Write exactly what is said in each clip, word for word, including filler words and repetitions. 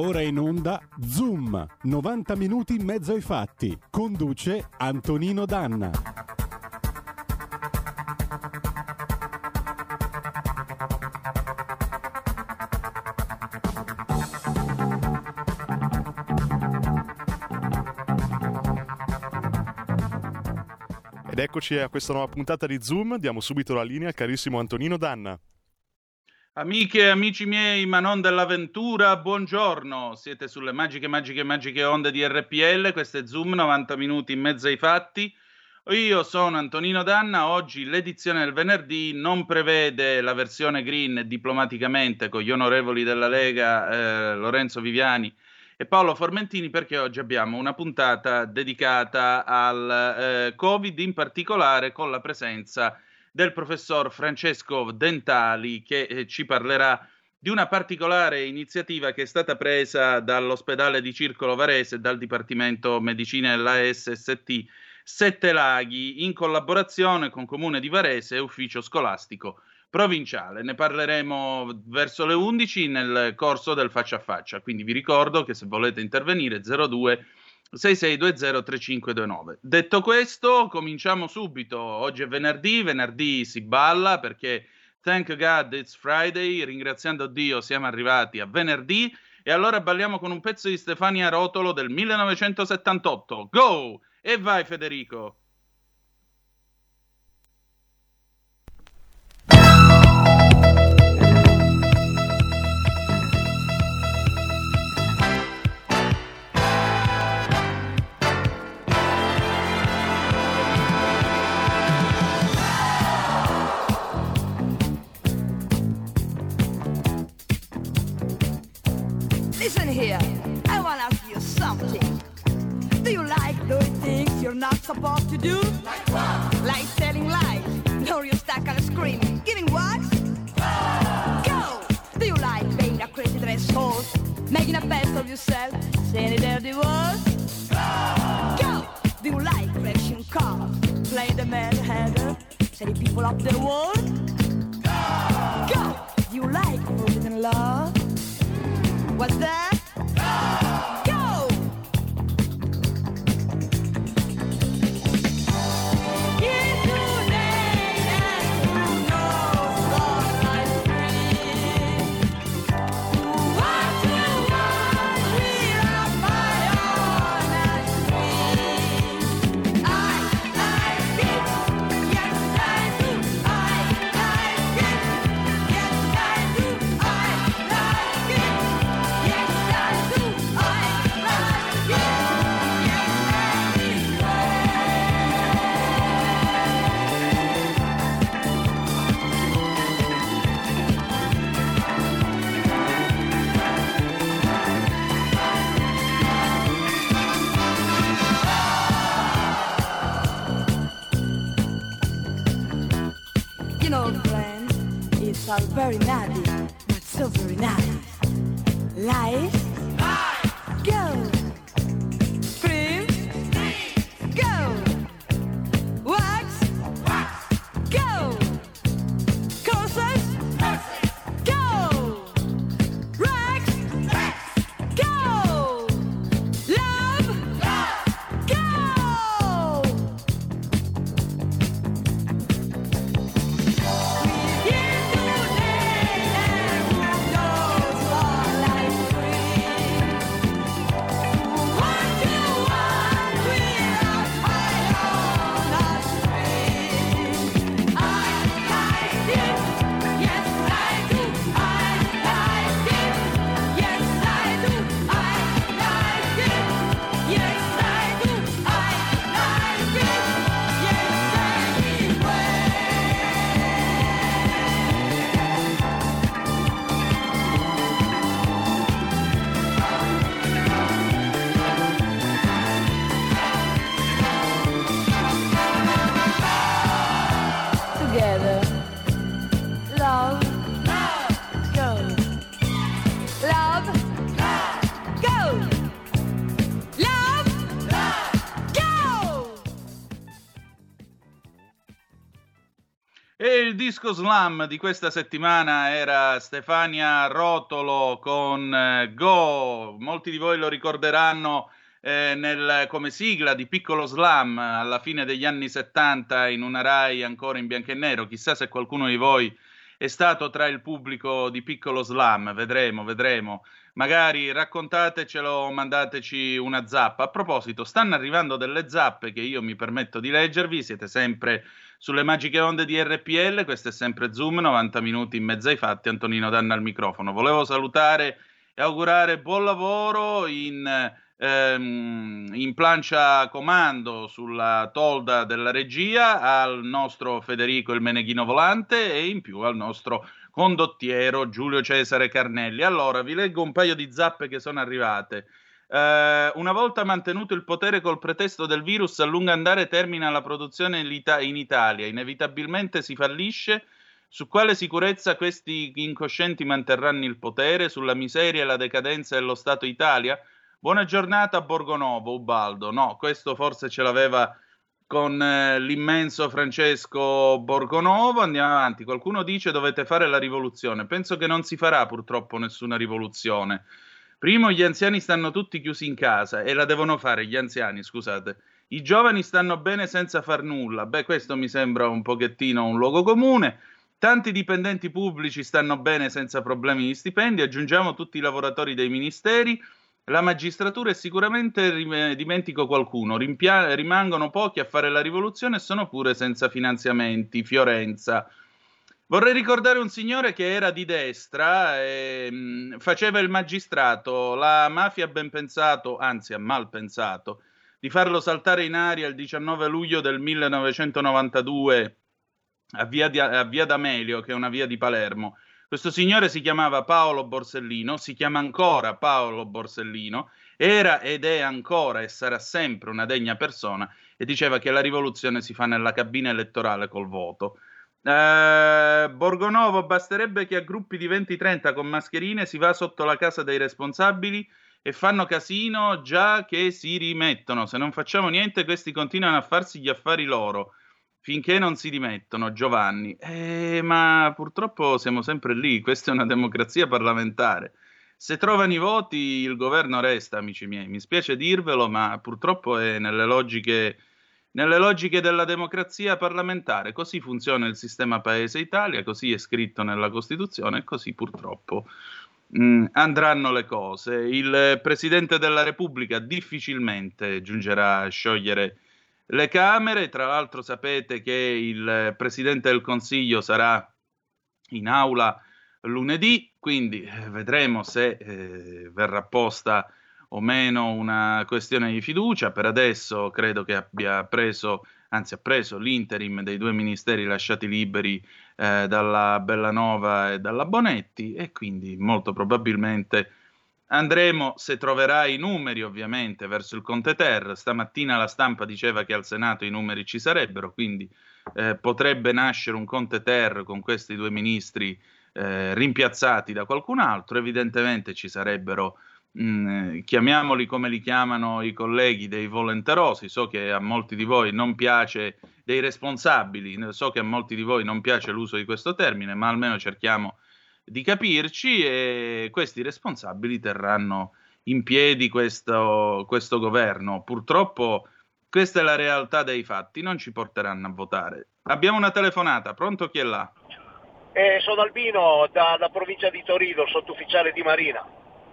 Va ora in onda Zoom, novanta minuti in mezzo ai fatti. Conduce Antonino D'Anna. Ed eccoci a questa nuova puntata di Zoom, diamo subito la linea al carissimo Antonino D'Anna. Amiche e amici miei, ma non dell'avventura, buongiorno, siete sulle magiche, magiche, magiche onde di R P L, questo è Zoom, novanta minuti in mezzo ai fatti. Io sono Antonino D'Anna, oggi l'edizione del venerdì non prevede la versione green diplomaticamente con gli onorevoli della Lega, eh, Lorenzo Viviani e Paolo Formentini, perché oggi abbiamo una puntata dedicata al eh, Covid, in particolare con la presenza del professor Francesco Dentali, che eh, ci parlerà di una particolare iniziativa che è stata presa dall'ospedale di Circolo Varese e dal Dipartimento Medicina della S S T Sette Laghi, in collaborazione con Comune di Varese e Ufficio Scolastico Provinciale. Ne parleremo verso le undici nel corso del faccia a faccia, quindi vi ricordo che se volete intervenire zero due sei sei due zero tre cinque due nove. Detto questo, cominciamo subito. Oggi è venerdì, venerdì si balla perché thank God it's Friday, ringraziando Dio siamo arrivati a venerdì, e allora balliamo con un pezzo di Stefania Rotolo del millenovecentosettantotto. Go! E vai Federico! Listen here, I wanna ask you something. Do you like doing things you're not supposed to do? Like what? Like telling lies, or you're stuck on a screen, giving what? Ah! Go! Do you like being a crazy dress horse, making a best of yourself, saying it every word? Ah! Go! Do you like crashing cars, playing the manhandler, setting people up the wall? Ah! Go! Do you like forbidden love? What's that? Go! It's today that you knows on my street. What you want without my honesty. I like it, yes I do. I like it, yes I do. I like it. You know, friends, it's all very naughty, but so very nice. Lies, lies, go. Cream, cream, go. Wax, wax, go. Corsets, corsets, go. Rags, rags, go. Love, love, go. It's today that you knows what I feel. E il disco slam di questa settimana era Stefania Rotolo con eh, Go. Molti di voi lo ricorderanno eh, nel, come sigla di Piccolo Slam alla fine degli anni settanta in una Rai ancora in bianco e nero. Chissà se qualcuno di voi è stato tra il pubblico di Piccolo Slam, vedremo, vedremo. Magari raccontatecelo, mandateci una zappa. A proposito, stanno arrivando delle zappe che io mi permetto di leggervi, siete sempre sulle magiche onde di R P L, questo è sempre Zoom, novanta minuti in mezzo ai fatti, Antonino D'Anna al microfono. Volevo salutare e augurare buon lavoro in, ehm, in plancia comando sulla tolda della regia al nostro Federico il Meneghino Volante e in più al nostro condottiero Giulio Cesare Carnelli. Allora, vi leggo un paio di zappe che sono arrivate. Eh, una volta mantenuto il potere col pretesto del virus, a lungo andare termina la produzione in Italia. Inevitabilmente si fallisce. Su quale sicurezza questi incoscienti manterranno il potere? Sulla miseria e la decadenza dello Stato Italia? Buona giornata, Borgonovo, Ubaldo. No, questo forse ce l'aveva con eh, l'immenso Francesco Borgonovo. Andiamo avanti. Qualcuno dice dovete fare la rivoluzione. Penso che non si farà purtroppo nessuna rivoluzione. Primo, gli anziani stanno tutti chiusi in casa e la devono fare gli anziani, scusate. I giovani stanno bene senza far nulla. Beh, questo mi sembra un pochettino un luogo comune. Tanti dipendenti pubblici stanno bene senza problemi di stipendi. Aggiungiamo tutti i lavoratori dei ministeri. La magistratura è sicuramente, rim- dimentico qualcuno, rimpia- rimangono pochi a fare la rivoluzione e sono pure senza finanziamenti. Fiorenza. Vorrei ricordare un signore che era di destra, e, mh, faceva il magistrato, la mafia ha ben pensato, anzi ha mal pensato, di farlo saltare in aria il diciannove luglio del millenovecentonovantadue a via, di, a via d'Amelio, che è una via di Palermo. Questo signore si chiamava Paolo Borsellino, si chiama ancora Paolo Borsellino, era ed è ancora e sarà sempre una degna persona e diceva che la rivoluzione si fa nella cabina elettorale col voto. Eh, Borgonovo, basterebbe che a gruppi di venti trenta con mascherine si va sotto la casa dei responsabili e fanno casino già che si rimettono. Se non facciamo niente questi continuano a farsi gli affari loro. Finché non si dimettono, Giovanni. Eh, ma purtroppo siamo sempre lì, questa è una democrazia parlamentare. Se trovano i voti, il governo resta, amici miei. Mi spiace dirvelo, ma purtroppo è nelle logiche, nelle logiche della democrazia parlamentare. Così funziona il sistema Paese Italia, così è scritto nella Costituzione e così purtroppo mh, andranno le cose. Il Presidente della Repubblica difficilmente giungerà a sciogliere le Camere. Tra l'altro sapete che il Presidente del Consiglio sarà in aula lunedì, quindi vedremo se eh, verrà posta o meno una questione di fiducia. Per adesso credo che abbia preso, anzi ha preso l'interim dei due ministeri lasciati liberi eh, dalla Bellanova e dalla Bonetti e quindi molto probabilmente andremo, se troverà i numeri ovviamente, verso il Conte Ter. Stamattina la stampa diceva che al Senato i numeri ci sarebbero, quindi eh, potrebbe nascere un Conte Ter con questi due ministri eh, rimpiazzati da qualcun altro. Evidentemente ci sarebbero, mh, chiamiamoli come li chiamano i colleghi, dei volenterosi. So che a molti di voi non piace, dei responsabili, so che a molti di voi non piace l'uso di questo termine, ma almeno cerchiamo di capirci, e questi responsabili terranno in piedi questo, questo governo. Purtroppo questa è la realtà dei fatti, non ci porteranno a votare. Abbiamo una telefonata, pronto, chi è là? Eh, sono Albino, dalla provincia di Torino, sottufficiale di Marina.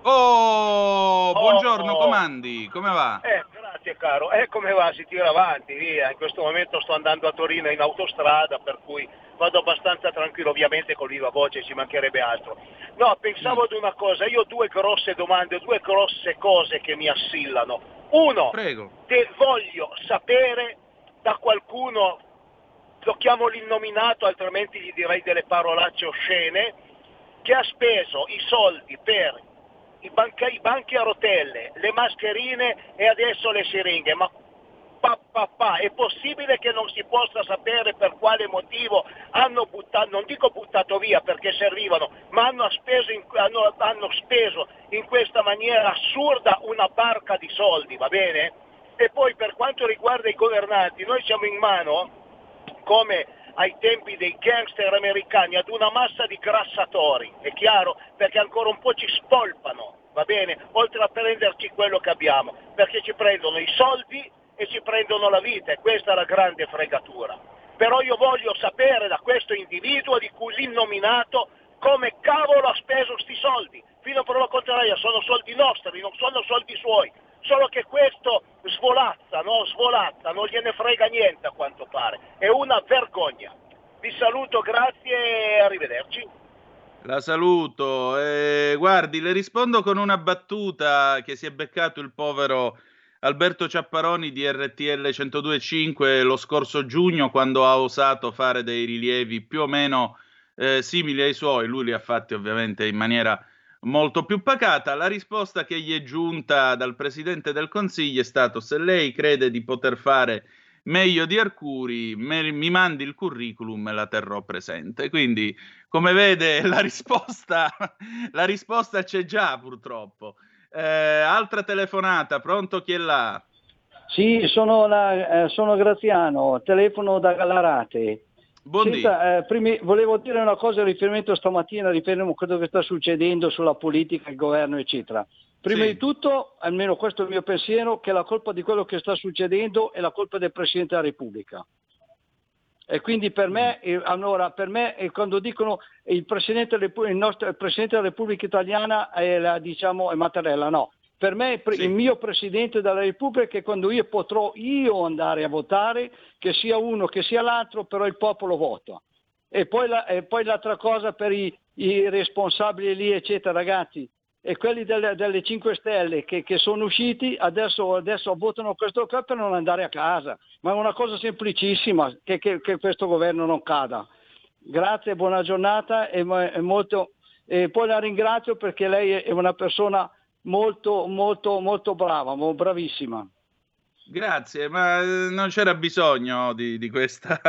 Oh, buongiorno, oh, oh. Comandi, come va? Eh, grazie caro, eh, come va? Si tira avanti, via. In questo momento sto andando a Torino in autostrada, per cui vado abbastanza tranquillo, ovviamente con viva voce, ci mancherebbe altro. No, pensavo mm. ad una cosa, io ho due grosse domande, due grosse cose che mi assillano. Uno, Prego. Te voglio sapere da qualcuno, lo chiamo l'innominato, altrimenti gli direi delle parolacce oscene, che ha speso i soldi per i, banca, i banchi a rotelle, le mascherine e adesso le siringhe, ma Pa, pa, pa. È possibile che non si possa sapere per quale motivo hanno buttato, non dico buttato via perché servivano, ma hanno speso in, hanno, hanno speso in questa maniera assurda una barca di soldi, va bene? E poi per quanto riguarda i governanti, noi siamo in mano, come ai tempi dei gangster americani, ad una massa di grassatori, è chiaro, perché ancora un po' ci spolpano, va bene, oltre a prenderci quello che abbiamo, perché ci prendono i soldi e ci prendono la vita, e questa è la grande fregatura. Però io voglio sapere da questo individuo di cui l'innominato come cavolo ha speso sti soldi, fino a prova contraria, sono soldi nostri, non sono soldi suoi, solo che questo svolazza, no? Svolazza, non gliene frega niente a quanto pare, è una vergogna. Vi saluto, grazie e arrivederci. La saluto, eh, guardi, le rispondo con una battuta che si è beccato il povero Alberto Ciapparoni di R T L centodue e cinque lo scorso giugno, quando ha osato fare dei rilievi più o meno eh, simili ai suoi. Lui li ha fatti ovviamente in maniera molto più pacata. La risposta che gli è giunta dal Presidente del Consiglio è stata: se lei crede di poter fare meglio di Arcuri, me, mi mandi il curriculum e la terrò presente. Quindi, come vede, la risposta, la risposta c'è già, purtroppo. Eh, altra telefonata, pronto, chi è là? Sì, sono, la, eh, sono Graziano, telefono da Gallarate. Senta, eh, primi, volevo dire una cosa in riferimento a stamattina, riferimento a quello che sta succedendo sulla politica, il governo, eccetera. Prima sì. di tutto, almeno questo è il mio pensiero, che la colpa di quello che sta succedendo è la colpa del Presidente della Repubblica. E quindi per me, allora, per me quando dicono il Presidente, il nostro, il Presidente della Repubblica Italiana è, la, diciamo, è Mattarella, no. Per me sì. il mio Presidente della Repubblica è quando io potrò io andare a votare, che sia uno, che sia l'altro, però il popolo vota. E poi, la, e poi l'altra cosa per i, i responsabili lì, eccetera, ragazzi. E quelli delle, delle cinque Stelle che, che sono usciti adesso, adesso votano questo qua per non andare a casa. Ma è una cosa semplicissima, che, che, che questo governo non cada. Grazie, buona giornata. E, e, molto, e poi la ringrazio perché lei è una persona molto, molto, molto brava, bravissima. Grazie, ma non c'era bisogno di, di, questa,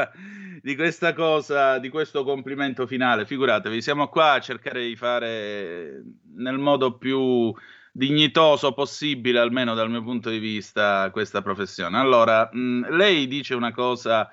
di questa cosa, di questo complimento finale, figuratevi, siamo qua a cercare di fare nel modo più dignitoso possibile, almeno dal mio punto di vista, questa professione. Allora, mh, lei dice una cosa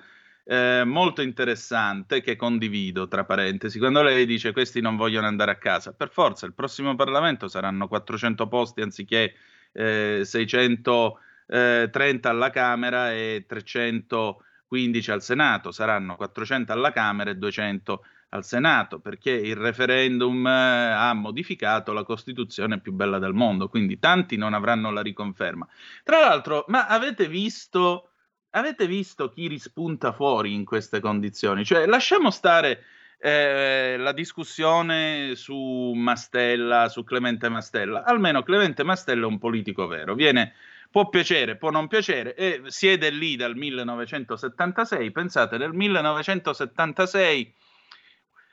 eh, molto interessante che condivido, tra parentesi, quando lei dice questi non vogliono andare a casa. Per forza, il prossimo Parlamento saranno quattrocento posti anziché eh, seicento Eh, trenta alla Camera e trecentoquindici al Senato, saranno quattrocento alla Camera e duecento al Senato, perché il referendum eh, ha modificato la Costituzione più bella del mondo, quindi tanti non avranno la riconferma. Tra l'altro, ma avete visto, avete visto chi rispunta fuori in queste condizioni? Cioè, lasciamo stare eh, la discussione su Mastella, su Clemente Mastella. Almeno Clemente Mastella è un politico vero, viene può piacere, può non piacere, e siede lì dal millenovecentosettantasei, pensate, nel millenovecentosettantasei,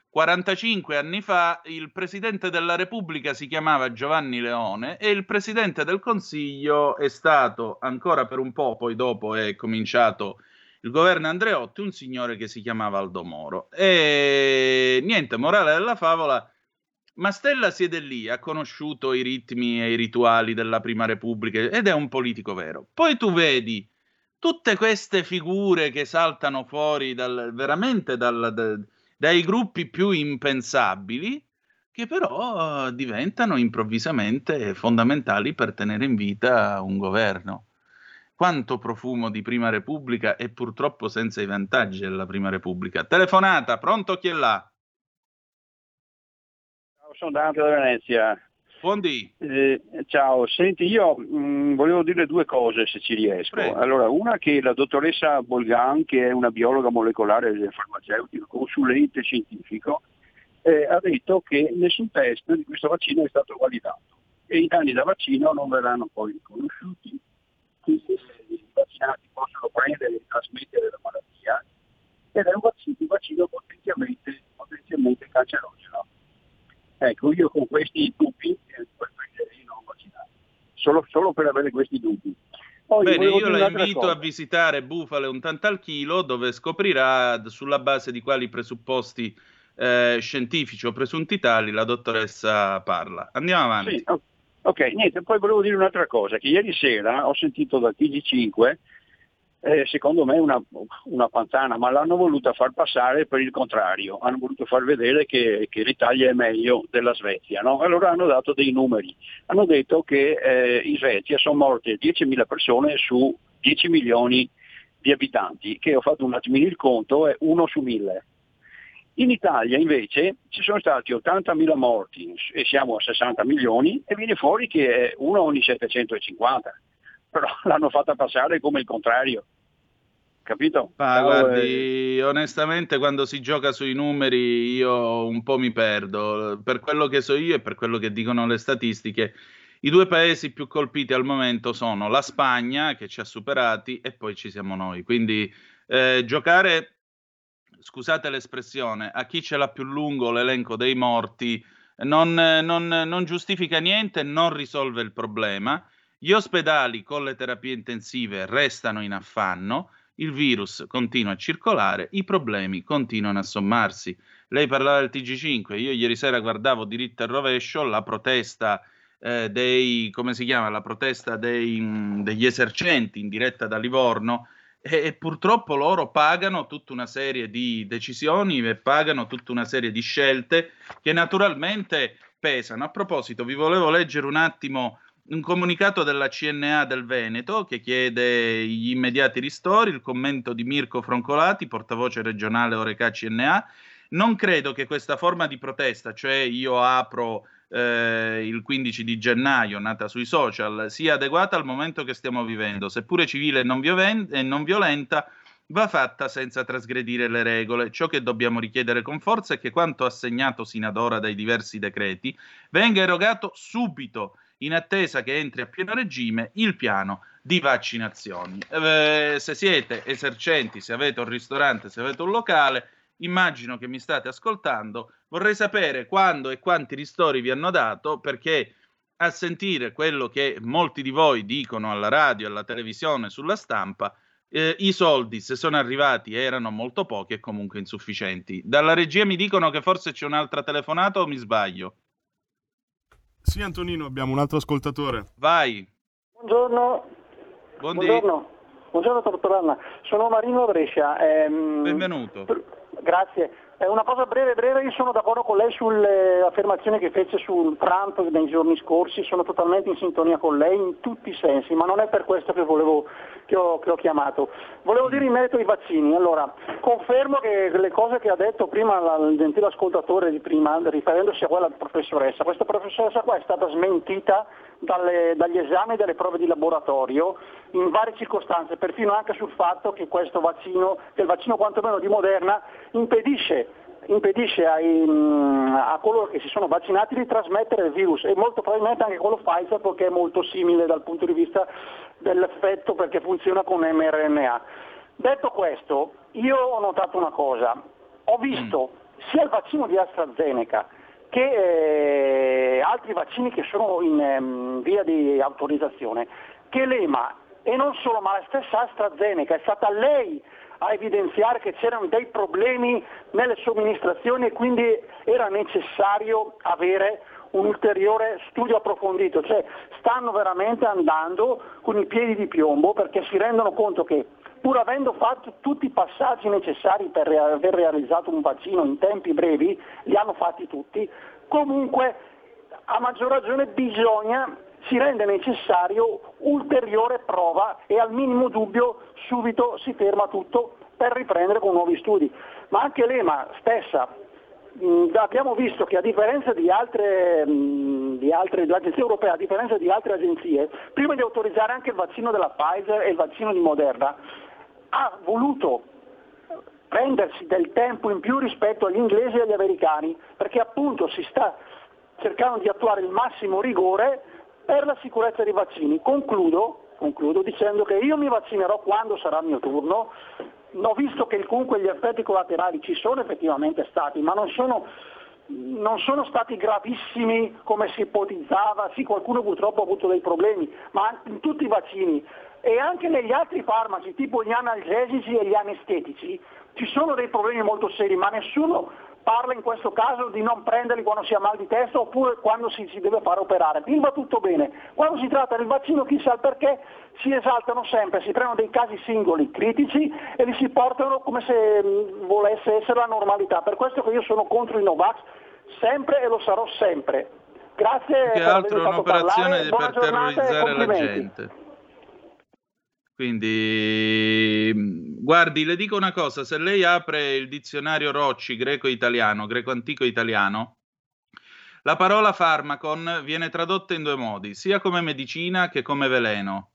quarantacinque anni fa, il Presidente della Repubblica si chiamava Giovanni Leone e il Presidente del Consiglio è stato ancora per un po', poi dopo è cominciato il governo Andreotti, un signore che si chiamava Aldo Moro. E niente, morale della favola, Mastella siede lì, ha conosciuto i ritmi e i rituali della Prima Repubblica ed è un politico vero. Poi tu vedi tutte queste figure che saltano fuori dal, veramente dal, da, dai gruppi più impensabili, che però diventano improvvisamente fondamentali per tenere in vita un governo. Quanto profumo di Prima Repubblica e purtroppo senza i vantaggi della Prima Repubblica. Telefonata, pronto, chi è là? Sono Dante da Venezia. Buondì. Eh, ciao, senti, io mh, volevo dire due cose se ci riesco. Prego. Allora, una che la dottoressa Bolgan, che è una biologa molecolare farmaceutica, consulente scientifico, eh, ha detto che nessun test di questo vaccino è stato validato e i danni da vaccino non verranno poi riconosciuti, quindi i vaccinati possono prendere e trasmettere la malattia, ed è un vaccino, un vaccino potenzialmente, potenzialmente cancerogeno. Ecco, io con questi dubbi eh, non vaccinare, solo, solo per avere questi dubbi. Poi, bene, io la invito cosa. a visitare Bufale un tanto al chilo, dove scoprirà sulla base di quali presupposti eh, scientifici o presunti tali la dottoressa parla. Andiamo avanti. Sì, ok, niente, poi volevo dire un'altra cosa, che ieri sera ho sentito da T G cinque eh, secondo me una, una pantana, ma l'hanno voluta far passare per il contrario, hanno voluto far vedere che, che l'Italia è meglio della Svezia, no? Allora hanno dato dei numeri, hanno detto che eh, in Svezia sono morte diecimila persone su dieci milioni di abitanti, che ho fatto un attimino il conto, è uno su mille. In Italia invece ci sono stati ottantamila morti e siamo a sessanta milioni e viene fuori che è uno ogni settecentocinquanta, però l'hanno fatta passare come il contrario, capito? Ah, guardi, eh... onestamente quando si gioca sui numeri io un po' mi perdo, per quello che so io e per quello che dicono le statistiche. I due paesi più colpiti al momento sono la Spagna, che ci ha superati, e poi ci siamo noi. Quindi eh, giocare, scusate l'espressione, a chi ce l'ha più lungo l'elenco dei morti non, non, non giustifica niente, non risolve il problema. Gli ospedali con le terapie intensive restano in affanno, il virus continua a circolare, i problemi continuano a sommarsi. Lei parlava del T G cinque, io ieri sera guardavo Diritto e Rovescio, la protesta... Eh, dei, come si chiama, la protesta dei, mh, degli esercenti in diretta da Livorno e, e purtroppo loro pagano tutta una serie di decisioni e pagano tutta una serie di scelte che naturalmente pesano. A proposito, vi volevo leggere un attimo un comunicato della C N A del Veneto che chiede gli immediati ristori, il commento di Mirko Froncolati, portavoce regionale Horeca C N A. Non credo che questa forma di protesta, cioè io apro Eh, il quindici di gennaio, nata sui social, sia adeguata al momento che stiamo vivendo, seppure civile e non, violen- e non violenta, va fatta senza trasgredire le regole. Ciò che dobbiamo richiedere con forza è che quanto assegnato sino ad ora dai diversi decreti venga erogato subito, in attesa che entri a pieno regime il piano di vaccinazioni. Eh, se siete esercenti, se avete un ristorante, se avete un locale, immagino che mi state ascoltando, vorrei sapere quando e quanti ristori vi hanno dato, perché a sentire quello che molti di voi dicono alla radio, alla televisione, sulla stampa, eh, i soldi, se sono arrivati, erano molto pochi e comunque insufficienti. Dalla regia mi dicono che forse c'è un'altra telefonata o mi sbaglio? Sì, Antonino, abbiamo un altro ascoltatore. Vai. Buongiorno. Buondì. Buongiorno. Buongiorno, Tortorella. Sono Marino Brescia. Ehm... Benvenuto. Per... Grazie. Eh, una cosa breve, breve, io sono d'accordo con lei sulle affermazioni che fece sul Trump nei giorni scorsi, sono totalmente in sintonia con lei in tutti i sensi, ma non è per questo che, volevo, che, ho, che ho chiamato. Volevo dire in merito ai vaccini, allora, confermo che le cose che ha detto prima la, il gentile ascoltatore di prima, riferendosi a quella professoressa, questa professoressa qua è stata smentita dalle, dagli esami e dalle prove di laboratorio in varie circostanze, perfino anche sul fatto che questo vaccino, che il vaccino quantomeno di Moderna, impedisce impedisce ai, a coloro che si sono vaccinati di trasmettere il virus e molto probabilmente anche quello Pfizer, perché è molto simile dal punto di vista dell'effetto, perché funziona con mRNA. Detto questo, io ho notato una cosa, ho visto sia il vaccino di AstraZeneca che eh, altri vaccini che sono in ehm, via di autorizzazione, che l'EMA, e non solo, ma la stessa AstraZeneca, è stata lei a evidenziare che c'erano dei problemi nelle somministrazioni e quindi era necessario avere un ulteriore studio approfondito, cioè stanno veramente andando con i piedi di piombo perché si rendono conto che pur avendo fatto tutti i passaggi necessari per aver realizzato un vaccino in tempi brevi, li hanno fatti tutti, comunque a maggior ragione bisogna... si rende necessario ulteriore prova e al minimo dubbio subito si ferma tutto per riprendere con nuovi studi. Ma anche l'EMA stessa, mh, abbiamo visto che a differenza di altre, mh, di altre, l'Agenzia Europea, a differenza di altre agenzie, prima di autorizzare anche il vaccino della Pfizer e il vaccino di Moderna, ha voluto prendersi del tempo in più rispetto agli inglesi e agli americani, perché appunto si sta cercando di attuare il massimo rigore per la sicurezza dei vaccini. Concludo, concludo dicendo che io mi vaccinerò quando sarà il mio turno, ho visto che comunque gli effetti collaterali ci sono effettivamente stati, ma non sono, non sono stati gravissimi come si ipotizzava, sì qualcuno purtroppo ha avuto dei problemi, ma in tutti i vaccini e anche negli altri farmaci, tipo gli analgesici e gli anestetici, ci sono dei problemi molto seri, ma nessuno parla in questo caso di non prenderli quando si ha mal di testa oppure quando si, si deve fare operare. Qui va tutto bene. Quando si tratta del vaccino, chissà il perché, si esaltano sempre, si prendono dei casi singoli critici e li si portano come se mh, volesse essere la normalità. Per questo che io sono contro i Novax, sempre, e lo sarò sempre. Grazie. Che altro è un'operazione per terrorizzare la gente. Quindi, guardi, le dico una cosa, se lei apre il dizionario Rocci greco-italiano, greco-antico-italiano, la parola farmacon viene tradotta in due modi, sia come medicina che come veleno.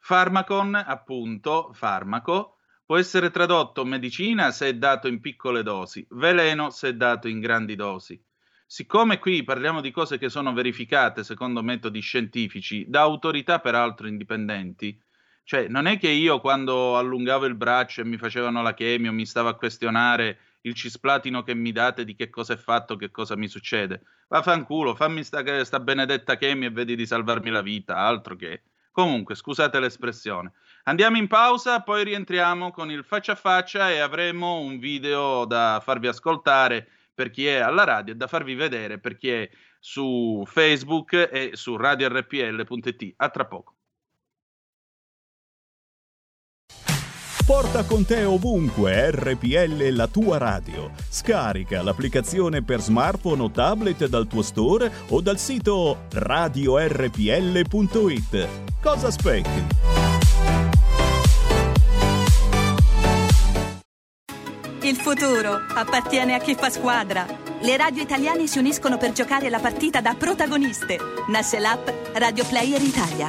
Farmacon, appunto, farmaco, può essere tradotto medicina se è dato in piccole dosi, veleno se è dato in grandi dosi. Siccome qui parliamo di cose che sono verificate secondo metodi scientifici, da autorità peraltro indipendenti, cioè, non è che io quando allungavo il braccio e mi facevano la chemio, mi stavo a questionare il cisplatino che mi date, di che cosa è fatto, che cosa mi succede. Vaffanculo, fammi sta, sta benedetta chemio e vedi di salvarmi la vita, altro che. Comunque, scusate l'espressione. Andiamo in pausa, poi rientriamo con il faccia a faccia e avremo un video da farvi ascoltare per chi è alla radio e da farvi vedere per chi è su Facebook e su radio R P L punto I T. A tra poco. Porta con te ovunque R P L, la tua radio. Scarica l'applicazione per smartphone o tablet dal tuo store o dal sito radio R P L punto I T. Cosa aspetti? Il futuro appartiene a chi fa squadra. Le radio italiane si uniscono per giocare la partita da protagoniste. Nasce l'app Radio Player Italia.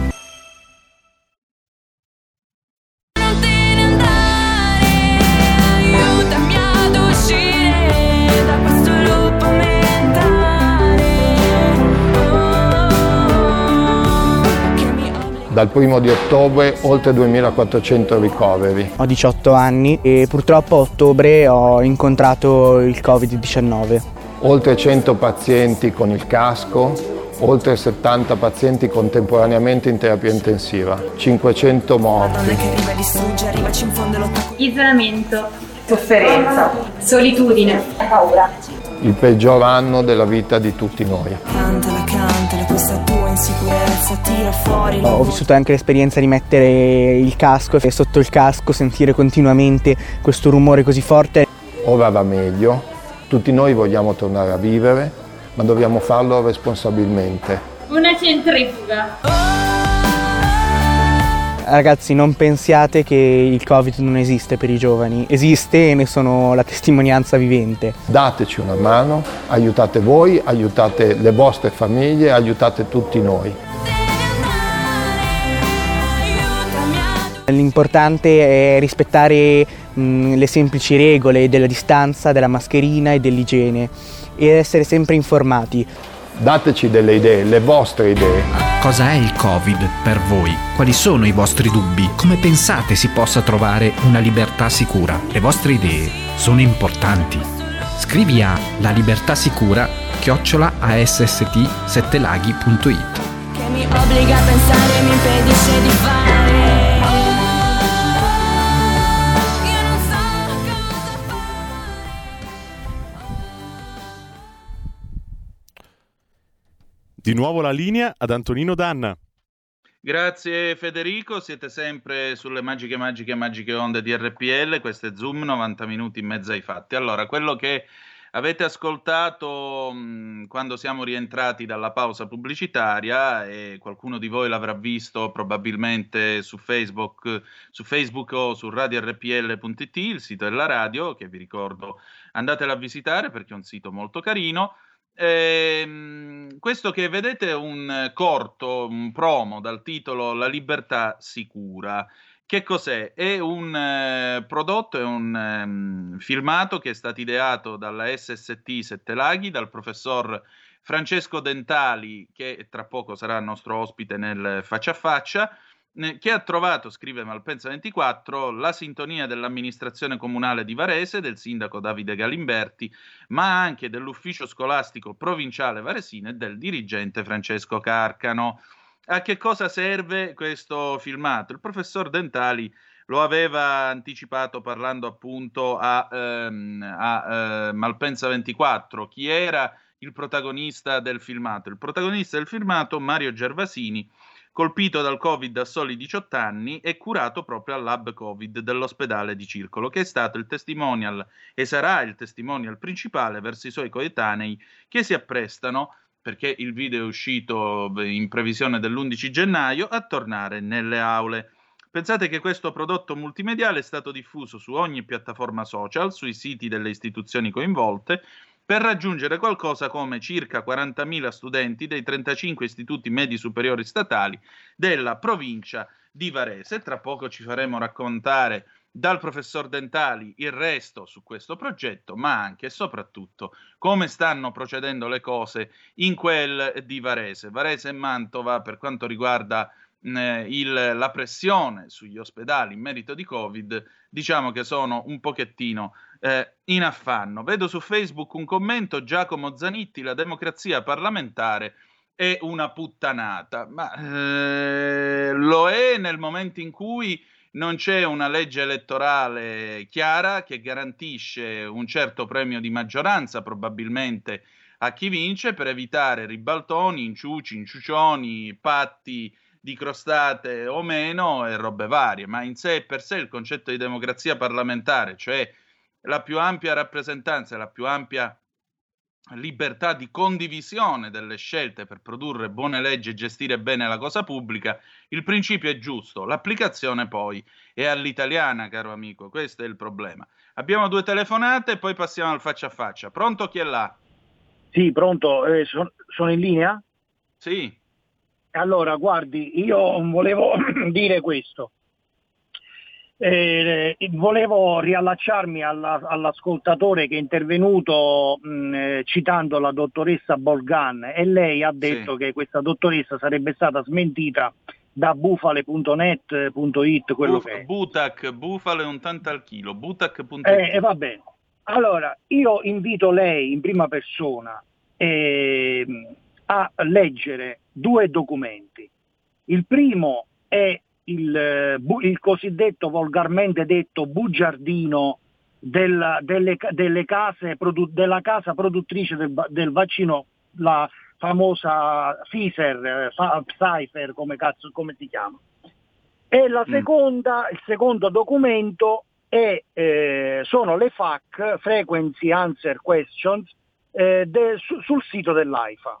Non te ne andare, aiutami ad uscire da questo loop mentale. Dal primo di ottobre oltre duemilaquattrocento ricoveri. Ho diciotto anni e purtroppo a ottobre ho incontrato il covid diciannove. Oltre cento pazienti con il casco, oltre settanta pazienti contemporaneamente in terapia intensiva, cinquecento morti. Isolamento, sofferenza, solitudine, paura. Il peggior anno della vita di tutti noi. Cantala, cantala questa tua. Sicurezza, tira fuori. Ho vissuto anche l'esperienza di mettere il casco e sotto il casco sentire continuamente questo rumore così forte. Ora va meglio, tutti noi vogliamo tornare a vivere, ma dobbiamo farlo responsabilmente. Una centrifuga. Ragazzi, non pensiate che il Covid non esiste per i giovani, esiste e ne sono la testimonianza vivente. Dateci una mano, aiutate voi, aiutate le vostre famiglie, aiutate tutti noi. L'importante è rispettare mh, le semplici regole della distanza, della mascherina e dell'igiene e essere sempre informati. Dateci delle idee, le vostre idee. Cosa è il Covid per voi? Quali sono i vostri dubbi? Come pensate si possa trovare una libertà sicura? Le vostre idee sono importanti. Scrivi a la libertà sicura chiocciola a sst sette laghi.it. Che mi obbliga a pensare e mi impedisce di fare. Di nuovo la linea ad Antonino D'Anna. Grazie Federico, siete sempre sulle magiche, magiche, magiche onde di R P L, questo è Zoom, novanta minuti in mezzo ai fatti. Allora, quello che Avete ascoltato mh, quando siamo rientrati dalla pausa pubblicitaria, e qualcuno di voi l'avrà visto probabilmente su Facebook, su Facebook o su radio R P L punto I T, il sito della radio, che vi ricordo andatela a visitare perché è un sito molto carino. Ehm, questo che vedete è un corto, un promo dal titolo La libertà sicura. Che cos'è? È un eh, prodotto, è un ehm, filmato che è stato ideato dalla S S T Sette Laghi, dal professor Francesco Dentali, che tra poco sarà il nostro ospite nel Faccia a Faccia, eh, che ha trovato, scrive Malpensa ventiquattro, la sintonia dell'amministrazione comunale di Varese, del sindaco Davide Galimberti, ma anche dell'ufficio scolastico provinciale varesino e del dirigente Francesco Carcano. A che cosa serve questo filmato? Il professor Dentali lo aveva anticipato parlando appunto a, ehm, a eh, Malpensa ventiquattro. Chi era il protagonista del filmato? Il protagonista del filmato, Mario Gervasini, colpito dal Covid a soli diciotto anni e curato proprio al lab Covid dell'ospedale di Circolo, che è stato il testimonial e sarà il testimonial principale verso i suoi coetanei che si apprestano, perché il video è uscito in previsione dell'undici gennaio, a tornare nelle aule. Pensate che questo prodotto multimediale è stato diffuso su ogni piattaforma social, sui siti delle istituzioni coinvolte, per raggiungere qualcosa come circa quarantamila studenti dei trentacinque istituti medi superiori statali della provincia di Varese. Tra poco ci faremo raccontare dal professor Dentali il resto su questo progetto, ma anche e soprattutto come stanno procedendo le cose in quel di Varese. Varese e Mantova per quanto riguarda mh, il, la pressione sugli ospedali in merito di Covid, diciamo che sono un pochettino eh, in affanno. Vedo su Facebook un commento, Giacomo Zanitti, la democrazia parlamentare è una puttanata, ma eh, lo è nel momento in cui non c'è una legge elettorale chiara che garantisce un certo premio di maggioranza probabilmente a chi vince, per evitare ribaltoni, inciuci, inciucioni, patti di crostate o meno e robe varie. Ma in sé e per sé il concetto di democrazia parlamentare, cioè la più ampia rappresentanza, la più ampia libertà di condivisione delle scelte per produrre buone leggi e gestire bene la cosa pubblica, il principio è giusto, l'applicazione poi è all'italiana, caro amico, questo è il problema. Abbiamo due telefonate e poi passiamo al faccia a faccia. Pronto, chi è là? Sì, pronto, eh, son, sono in linea? Sì. Allora, guardi, io volevo dire questo. Eh, volevo riallacciarmi alla, all'ascoltatore che è intervenuto mh, citando la dottoressa Bolgan, e lei ha detto sì, che questa dottoressa sarebbe stata smentita da bufale punto net punto I T, quello Buf, che è. Butac, Bufale un tanto al chilo, butac punto I T. Eh, eh, va bene. Allora, io invito lei in prima persona eh, a leggere due documenti. Il primo è Il, il cosiddetto, volgarmente detto, bugiardino del, delle, delle case, della casa produttrice del, del vaccino, la famosa Pfizer, Pfizer come, cazzo, come si chiama. E la seconda, mm. il secondo documento è, eh, sono le F A Q, Frequency Answer Questions, eh, de, su, sul sito dell'AIFA.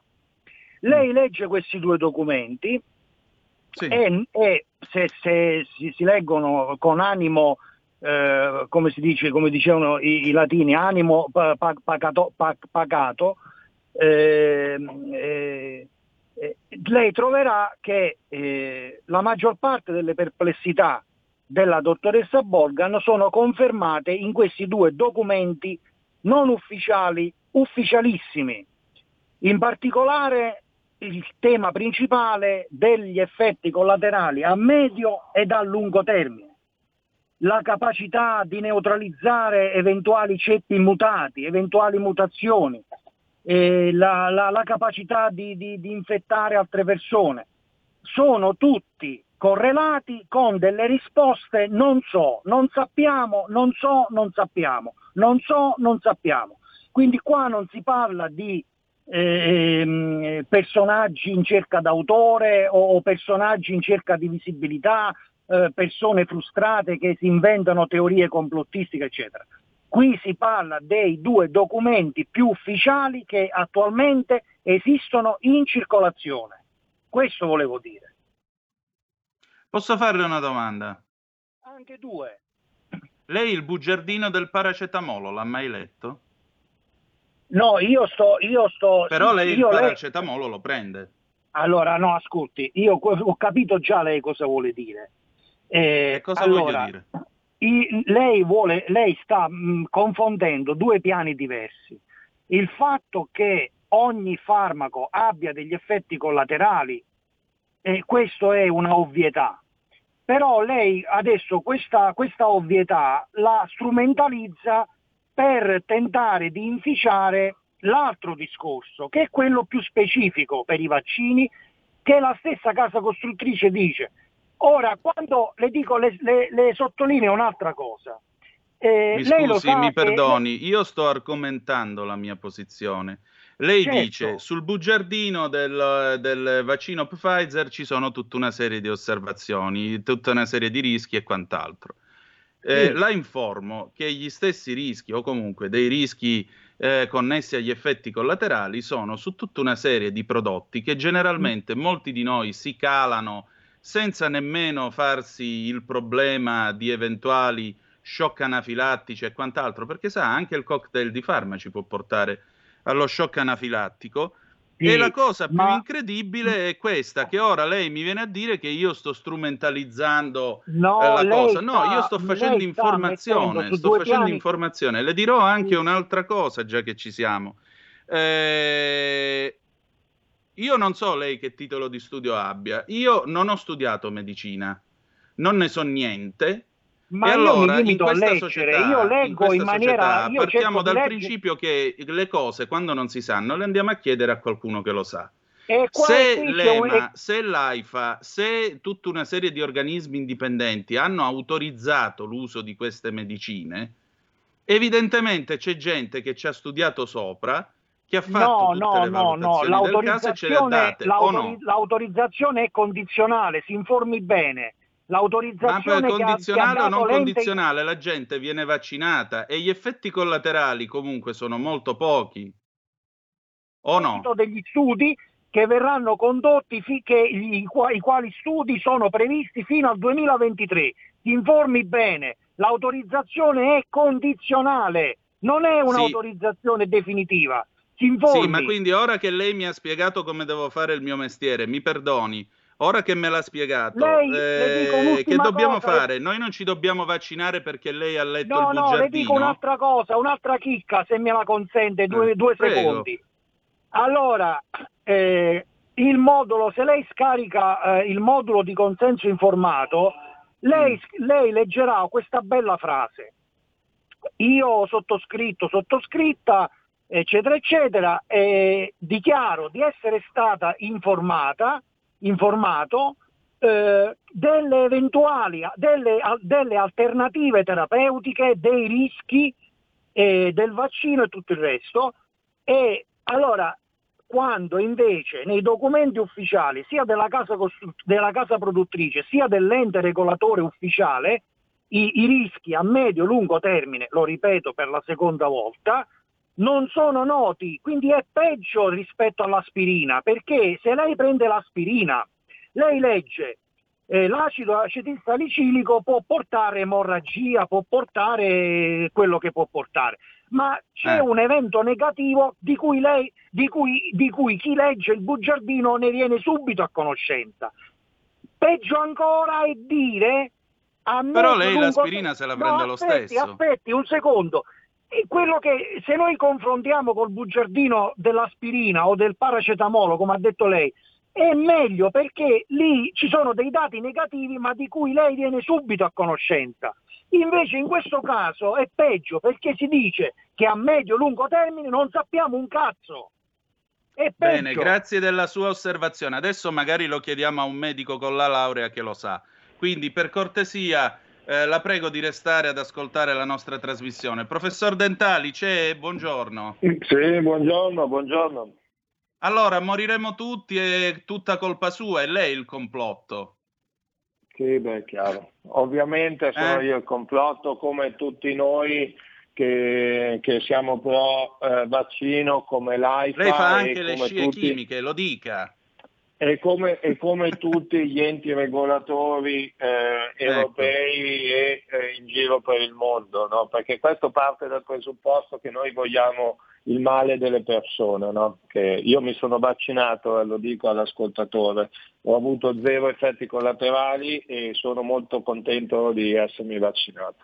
Lei mm. legge questi due documenti. Sì. E, e se, se si, si leggono con animo, eh, come si dice, come dicevano i, i latini, animo pa, pa, pacato, pa, pagato, eh, eh, eh, lei troverà che eh, la maggior parte delle perplessità della dottoressa Bolgan sono confermate in questi due documenti non ufficiali, ufficialissimi. In particolare il tema principale degli effetti collaterali a medio ed a lungo termine, la capacità di neutralizzare eventuali ceppi mutati, eventuali mutazioni, eh, la, la, la capacità di, di, di infettare altre persone, sono tutti correlati con delle risposte non so, non sappiamo, non so, non sappiamo, non so, non sappiamo. Quindi qua non si parla di Eh, personaggi in cerca d'autore o personaggi in cerca di visibilità, eh, persone frustrate che si inventano teorie complottistiche eccetera. Qui si parla dei due documenti più ufficiali che attualmente esistono in circolazione. Questo volevo dire. Posso farle una domanda? Anche due. Lei il bugiardino del paracetamolo l'ha mai letto? No, io sto... Io sto Però lei io il paracetamolo le... lo prende. Allora, no, ascolti, io ho capito già lei cosa vuole dire. Eh, e cosa allora, voglio dire? I, lei, vuole, lei sta mh, confondendo due piani diversi. Il fatto che ogni farmaco abbia degli effetti collaterali, eh, questo è una ovvietà, però lei adesso questa, questa ovvietà la strumentalizza per tentare di inficiare l'altro discorso, che è quello più specifico per i vaccini, che la stessa casa costruttrice dice. Ora, quando le dico, le, le, le sottolineo un'altra cosa. Eh, mi lei scusi, lo mi perdoni, che... io sto argomentando la mia posizione. Lei certo. dice, sul bugiardino del, del vaccino Pfizer ci sono tutta una serie di osservazioni, tutta una serie di rischi e quant'altro. Eh, sì. La informo che gli stessi rischi, o comunque dei rischi eh, connessi agli effetti collaterali, sono su tutta una serie di prodotti che generalmente mm. molti di noi si calano senza nemmeno farsi il problema di eventuali shock anafilattici e quant'altro, perché sa, anche il cocktail di farmaci può portare allo shock anafilattico. Sì, e la cosa ma... più incredibile è questa, che ora lei mi viene a dire che io sto strumentalizzando no, eh, la cosa. Sta, no, io sto facendo informazione, sto facendo piani. informazione. Le dirò anche un'altra cosa, già che ci siamo. Eh... Io non so lei che titolo di studio abbia, io non ho studiato medicina, non ne so niente, ma e allora in questa società, io leggo in in maniera, società io partiamo dal principio che le cose quando non si sanno le andiamo a chiedere a qualcuno che lo sa. Se l'EMA, è... se l'AIFA, se tutta una serie di organismi indipendenti hanno autorizzato l'uso di queste medicine, evidentemente c'è gente che ci ha studiato sopra, che ha fatto no, tutte no, le valutazioni no, no. del caso e ce le ha date, l'autori- o no? L'autorizzazione è condizionale, si informi bene. L'autorizzazione Ma è condizionale che ha, che ha o non lente... condizionale? La gente viene vaccinata e gli effetti collaterali comunque sono molto pochi, o no? Degli studi che verranno condotti, fi- che i, qua- i quali studi sono previsti fino al duemilaventitré. Ti informi bene, l'autorizzazione è condizionale, non è un'autorizzazione sì. definitiva. Sì, ma quindi ora che lei mi ha spiegato come devo fare il mio mestiere, mi perdoni, ora che me l'ha spiegato, lei, eh, che dobbiamo cosa, fare? Noi non ci dobbiamo vaccinare perché lei ha letto no, il bugiardino? No, no, le dico un'altra cosa, un'altra chicca, se me la consente, due, eh, due secondi. Allora, eh, il modulo, se lei scarica eh, il modulo di consenso informato, lei, mm. lei leggerà questa bella frase. Io sottoscritto, sottoscritta, eccetera eccetera, eh, dichiaro di essere stata informata, informato eh, delle eventuali, delle, delle alternative terapeutiche, dei rischi eh, del vaccino e tutto il resto. E allora, quando invece nei documenti ufficiali, sia della casa, costru- della casa produttrice, sia dell'ente regolatore ufficiale, i, i rischi a medio-lungo termine, lo ripeto per la seconda volta, non sono noti, quindi è peggio rispetto all'aspirina, perché se lei prende l'aspirina, lei legge eh, l'acido acetilsalicilico può portare emorragia, può portare quello che può portare, ma c'è eh. un evento negativo di cui, lei, di, cui, di cui chi legge il bugiardino ne viene subito a conoscenza. Peggio ancora è dire... A Però lei l'aspirina con... se la prende no, lo aspetti, stesso. Aspetti un secondo... E quello che, se noi confrontiamo col bugiardino dell'aspirina o del paracetamolo, come ha detto lei, è meglio perché lì ci sono dei dati negativi ma di cui lei viene subito a conoscenza. Invece in questo caso è peggio perché si dice che a medio-lungo termine non sappiamo un cazzo. È peggio. Bene, grazie della sua osservazione. Adesso magari lo chiediamo a un medico con la laurea che lo sa. Quindi per cortesia... Eh, la prego di restare ad ascoltare la nostra trasmissione. Professor Dentali, c'è? Buongiorno. Sì, buongiorno, buongiorno. Allora, moriremo tutti e tutta colpa sua, è lei il complotto. Sì, beh, è chiaro. Ovviamente sono eh? io il complotto, come tutti noi che, che siamo pro eh, vaccino come l'AIFA. Lei fa anche le scie tutti, chimiche, lo dica. E come, e come tutti gli enti regolatori eh, europei ecco. e eh, in giro per il mondo, no? Perché questo parte dal presupposto che noi vogliamo il male delle persone, no? Che io mi sono vaccinato, lo dico all'ascoltatore, ho avuto zero effetti collaterali e sono molto contento di essermi vaccinato.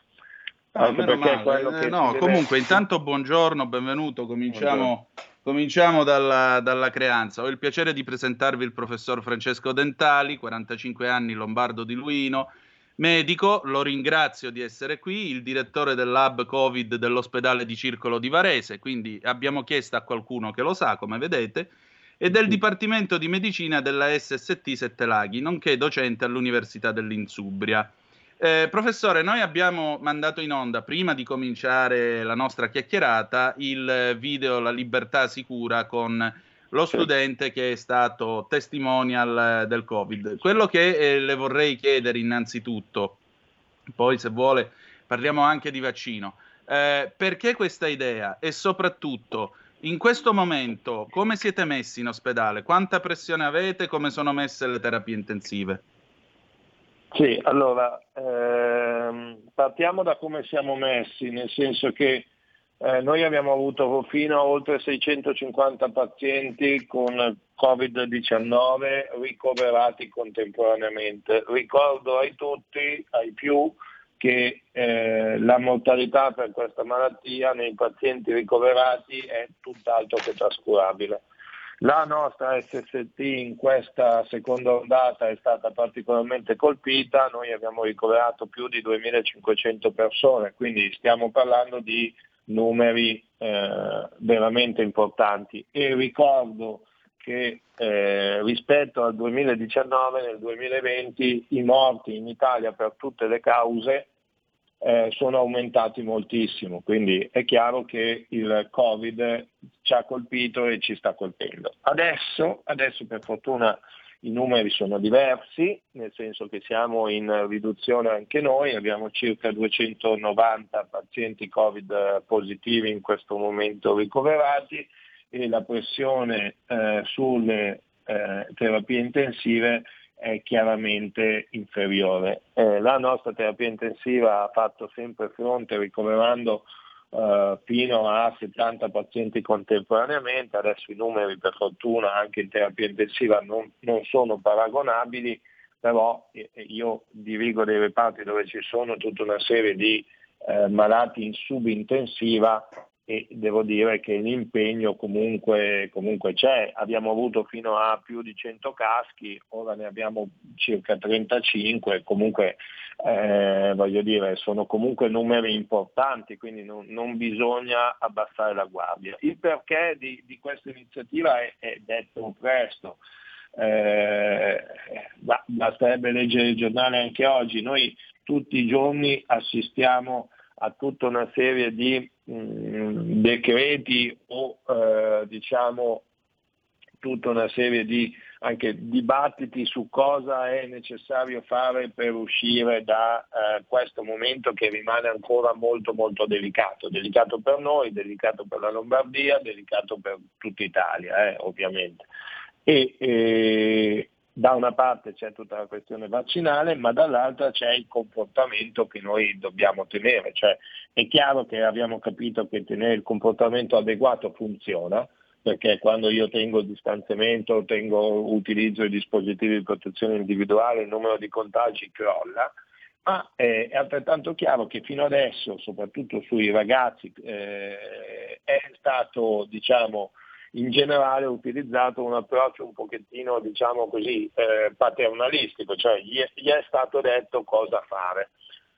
Ah, anche perché quello che eh, no, deve... Comunque intanto buongiorno, benvenuto, cominciamo... Buongiorno. Cominciamo dalla, dalla creanza. Ho il piacere di presentarvi il professor Francesco Dentali, quarantacinque anni, lombardo di Luino, medico, lo ringrazio di essere qui, il direttore del lab Covid dell'ospedale di Circolo di Varese, quindi abbiamo chiesto a qualcuno che lo sa, come vedete, e del Dipartimento di Medicina della S S T Sette Laghi, nonché docente all'Università dell'Insubria. Eh, professore, noi abbiamo mandato in onda, prima di cominciare la nostra chiacchierata, il video La libertà sicura con lo studente che è stato testimonial del Covid. Quello che eh, le vorrei chiedere innanzitutto, poi se vuole parliamo anche di vaccino, eh, perché questa idea e soprattutto in questo momento come siete messi in ospedale, quanta pressione avete, come sono messe le terapie intensive? Sì, allora, ehm, partiamo da come siamo messi, nel senso che eh, noi abbiamo avuto fino a oltre seicentocinquanta pazienti con covid diciannove ricoverati contemporaneamente. Ricordo ai tutti, ai più, che eh, la mortalità per questa malattia nei pazienti ricoverati è tutt'altro che trascurabile. La nostra S S T in questa seconda ondata è stata particolarmente colpita, noi abbiamo ricoverato più di duemilacinquecento persone, quindi stiamo parlando di numeri eh, veramente importanti. E ricordo che eh, rispetto al duemiladiciannove, nel duemilaventi i morti in Italia per tutte le cause Eh, sono aumentati moltissimo, quindi è chiaro che il Covid ci ha colpito e ci sta colpendo. Adesso, adesso per fortuna i numeri sono diversi, nel senso che siamo in riduzione anche noi, abbiamo circa duecentonovanta pazienti Covid positivi in questo momento ricoverati e la pressione eh, sulle eh, terapie intensive è chiaramente inferiore. Eh, la nostra terapia intensiva ha fatto sempre fronte ricoverando eh, fino a settanta pazienti contemporaneamente, adesso i numeri per fortuna anche in terapia intensiva non, non sono paragonabili, però io dirigo dei reparti dove ci sono tutta una serie di eh, malati in subintensiva e devo dire che l'impegno comunque, comunque c'è, abbiamo avuto fino a più di cento caschi, ora ne abbiamo circa trentacinque, comunque eh, voglio dire sono comunque numeri importanti, quindi non, non bisogna abbassare la guardia. Il perché di, di questa iniziativa è, è detto presto, eh, basterebbe leggere il giornale anche oggi, noi tutti i giorni assistiamo a tutta una serie di mh, decreti o eh, diciamo tutta una serie di anche dibattiti su cosa è necessario fare per uscire da eh, questo momento che rimane ancora molto molto delicato, delicato per noi, delicato per la Lombardia, delicato per tutta Italia eh, ovviamente. E, e da una parte c'è tutta la questione vaccinale, ma dall'altra c'è il comportamento che noi dobbiamo tenere, cioè è chiaro che abbiamo capito che tenere il comportamento adeguato funziona, perché quando io tengo il distanziamento, tengo, utilizzo i dispositivi di protezione individuale, il numero di contagi crolla, ma è altrettanto chiaro che fino adesso, soprattutto sui ragazzi, eh, è stato, diciamo, in generale ho utilizzato un approccio un pochettino, diciamo così, eh, paternalistico, cioè gli è, gli è stato detto cosa fare.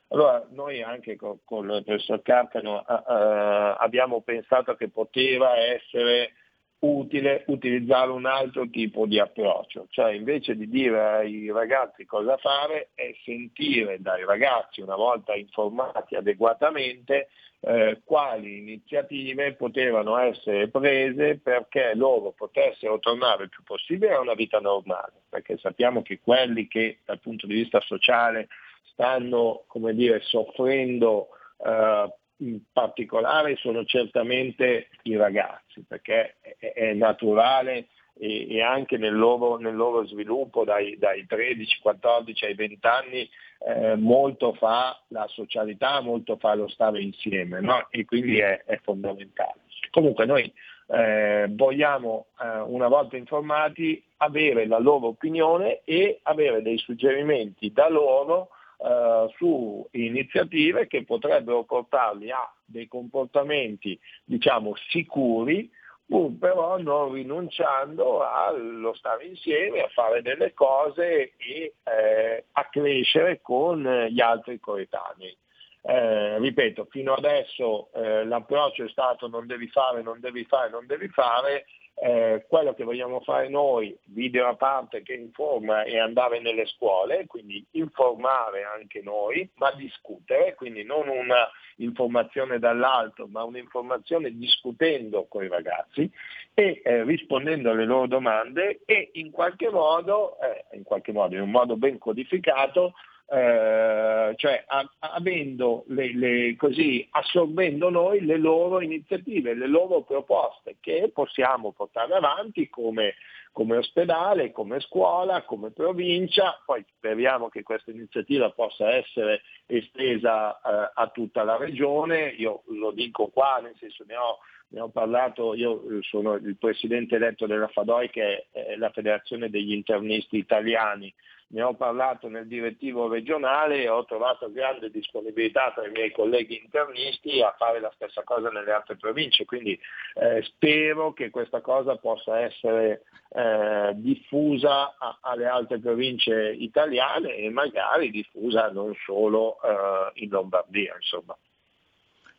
Allora noi anche con, con il professor Carcano eh, abbiamo pensato che poteva essere utile utilizzare un altro tipo di approccio, cioè invece di dire ai ragazzi cosa fare è sentire dai ragazzi, una volta informati adeguatamente, Eh, quali iniziative potevano essere prese perché loro potessero tornare il più possibile a una vita normale, perché sappiamo che quelli che dal punto di vista sociale stanno, come dire, soffrendo eh, in particolare sono certamente i ragazzi, perché è, è naturale e, e anche nel loro, nel loro sviluppo dai, dai tredici, quattordici ai venti anni eh, molto fa la socialità, molto fa lo stare insieme, no? E quindi è, è fondamentale. Comunque noi eh, vogliamo, eh, una volta informati, avere la loro opinione e avere dei suggerimenti da loro Uh, su iniziative che potrebbero portarli a dei comportamenti, diciamo, sicuri, pur però non rinunciando allo stare insieme, a fare delle cose e eh, a crescere con gli altri coetanei. Eh, ripeto, fino adesso eh, l'approccio è stato non devi fare, non devi fare, non devi fare. Eh, quello che vogliamo fare noi, video a parte che informa, è andare nelle scuole, quindi informare anche noi, ma discutere, quindi non una informazione dall'alto, ma un'informazione discutendo con i ragazzi e eh, rispondendo alle loro domande e in qualche modo, eh, in qualche modo, in un modo ben codificato, Eh, cioè a, avendo le, le, così assorbendo noi le loro iniziative, le loro proposte che possiamo portare avanti come, come ospedale, come scuola, come provincia. Poi speriamo che questa iniziativa possa essere estesa eh, a tutta la regione. Io lo dico qua, nel senso ne ho Ne ho parlato, io sono il presidente eletto della FADOI, che è la Federazione degli Internisti Italiani, ne ho parlato nel direttivo regionale e ho trovato grande disponibilità tra i miei colleghi internisti a fare la stessa cosa nelle altre province, quindi eh, spero che questa cosa possa essere eh, diffusa a, alle altre province italiane e magari diffusa non solo eh, in Lombardia, insomma.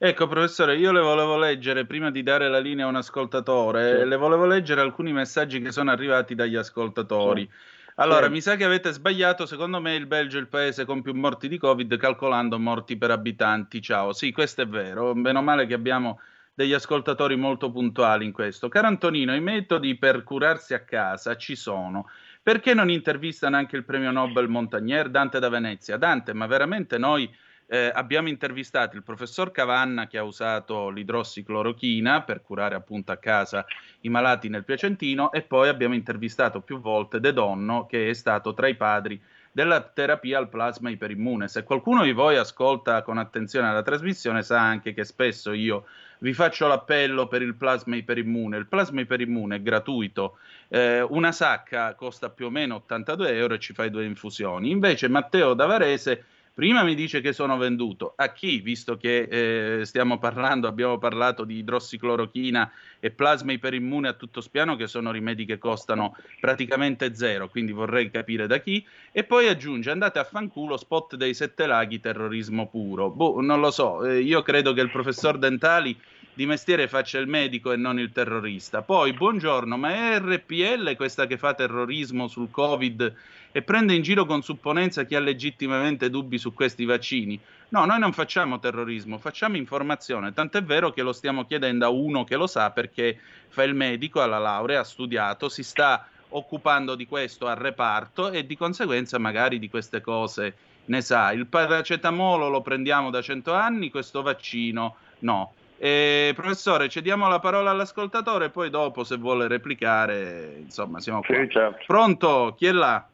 Ecco, professore, io le volevo leggere, prima di dare la linea a un ascoltatore, sì. le volevo leggere alcuni messaggi che sono arrivati dagli ascoltatori. Sì. Allora, sì. mi sa che avete sbagliato, secondo me il Belgio è il paese con più morti di Covid, calcolando morti per abitanti. Ciao. Sì, questo è vero, meno male che abbiamo degli ascoltatori molto puntuali in questo. Caro Antonino, i metodi per curarsi a casa ci sono. Perché non intervistano anche il premio Nobel Montagnier, Dante da Venezia? Dante, ma veramente noi... Eh, abbiamo intervistato il professor Cavanna, che ha usato l'idrossiclorochina per curare appunto a casa i malati nel Piacentino, e poi abbiamo intervistato più volte De Donno, che è stato tra i padri della terapia al plasma iperimmune. Se qualcuno di voi ascolta con attenzione la trasmissione sa anche che spesso io vi faccio l'appello per il plasma iperimmune. Il plasma iperimmune è gratuito, eh, una sacca costa più o meno ottantadue euro e ci fai due infusioni. Invece Matteo da Varese prima mi dice che sono venduto. A chi, visto che eh, stiamo parlando, abbiamo parlato di idrossiclorochina e plasma iperimmune a tutto spiano, che sono rimedi che costano praticamente zero, quindi vorrei capire da chi. E poi aggiunge, andate a fanculo, spot dei Sette Laghi, terrorismo puro. Boh, non lo so, eh, io credo che il professor Dentali di mestiere faccia il medico e non il terrorista. Poi, buongiorno, ma è R P L questa che fa terrorismo sul Covid e prende in giro con supponenza chi ha legittimamente dubbi su questi vaccini? No, noi non facciamo terrorismo, facciamo informazione, tant'è vero che lo stiamo chiedendo a uno che lo sa, perché fa il medico, ha la laurea, ha studiato, si sta occupando di questo al reparto e di conseguenza magari di queste cose ne sa. Il paracetamolo lo prendiamo da cento anni, questo vaccino no. Eh, professore, cediamo la parola all'ascoltatore, poi dopo se vuole replicare, insomma, siamo qua. Sì, certo. Pronto? Chi è là?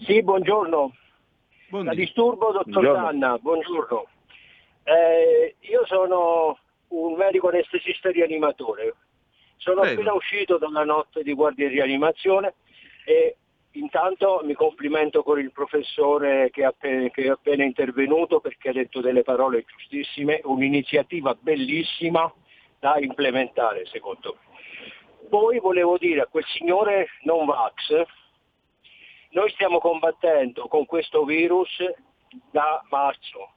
Sì, buongiorno. Buondì. La disturbo, dottor D'Anna, buongiorno. buongiorno. Eh, io sono un medico anestesista rianimatore. Sono Prego. appena uscito dalla notte di guardia di rianimazione e intanto mi complimento con il professore che è, appena, che è appena intervenuto, perché ha detto delle parole giustissime, un'iniziativa bellissima da implementare secondo me. Poi volevo dire a quel signore non vax, noi stiamo combattendo con questo virus da marzo.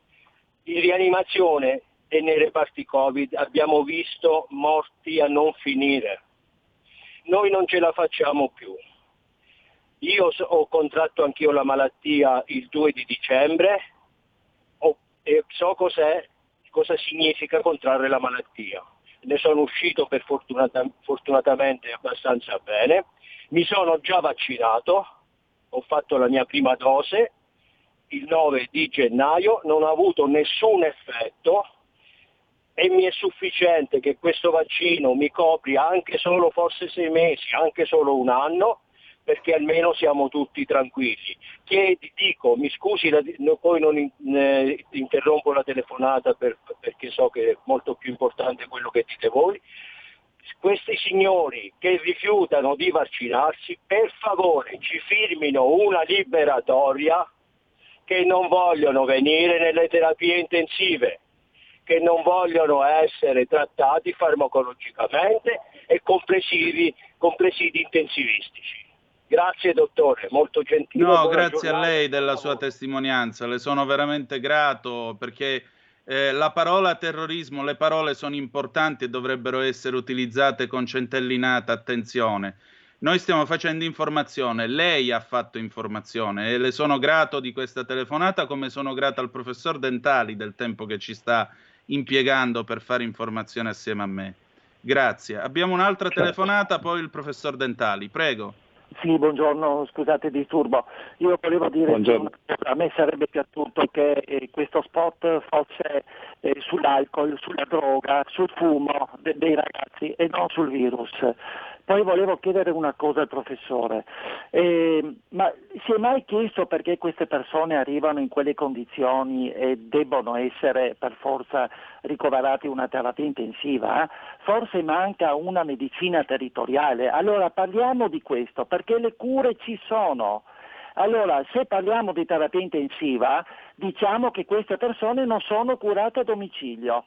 In rianimazione e nei reparti Covid abbiamo visto morti a non finire. Noi non ce la facciamo più. Io ho contratto anch'io la malattia il due di dicembre e so cos'è, cosa significa contrarre la malattia. Ne sono uscito per fortunata, fortunatamente abbastanza bene. Mi sono già vaccinato, ho fatto la mia prima dose il nove di gennaio, non ho avuto nessun effetto, e mi è sufficiente che questo vaccino mi copri anche solo forse sei mesi, anche solo un anno, perché almeno siamo tutti tranquilli. Chiedi, dico, mi scusi, la, no, poi non in, eh, interrompo la telefonata per, perché so che è molto più importante quello che dite voi. Questi signori che rifiutano di vaccinarsi, per favore ci firmino una liberatoria, che non vogliono venire nelle terapie intensive, che non vogliono essere trattati farmacologicamente e complessivi, complessivi intensivistici. Grazie dottore, molto gentile. No, grazie a lei della sua testimonianza, le sono veramente grato, perché eh, la parola terrorismo, le parole sono importanti e dovrebbero essere utilizzate con centellinata attenzione. Noi stiamo facendo informazione, lei ha fatto informazione e le sono grato di questa telefonata, come sono grato al professor Dentali del tempo che ci sta impiegando per fare informazione assieme a me. Grazie. Abbiamo un'altra telefonata, poi il professor Dentali, prego. Sì, buongiorno, scusate il disturbo. Io volevo dire buongiorno. Che a me sarebbe piaciuto che eh, questo spot fosse eh, sull'alcol, sulla droga, sul fumo de- dei ragazzi e non sul virus. Poi volevo chiedere una cosa al professore. Eh, ma si è mai chiesto perché queste persone arrivano in quelle condizioni e debbono essere per forza ricoverati in una terapia intensiva? Eh? Forse manca una medicina territoriale. Allora parliamo di questo, perché le cure ci sono. Allora, se parliamo di terapia intensiva, diciamo che queste persone non sono curate a domicilio.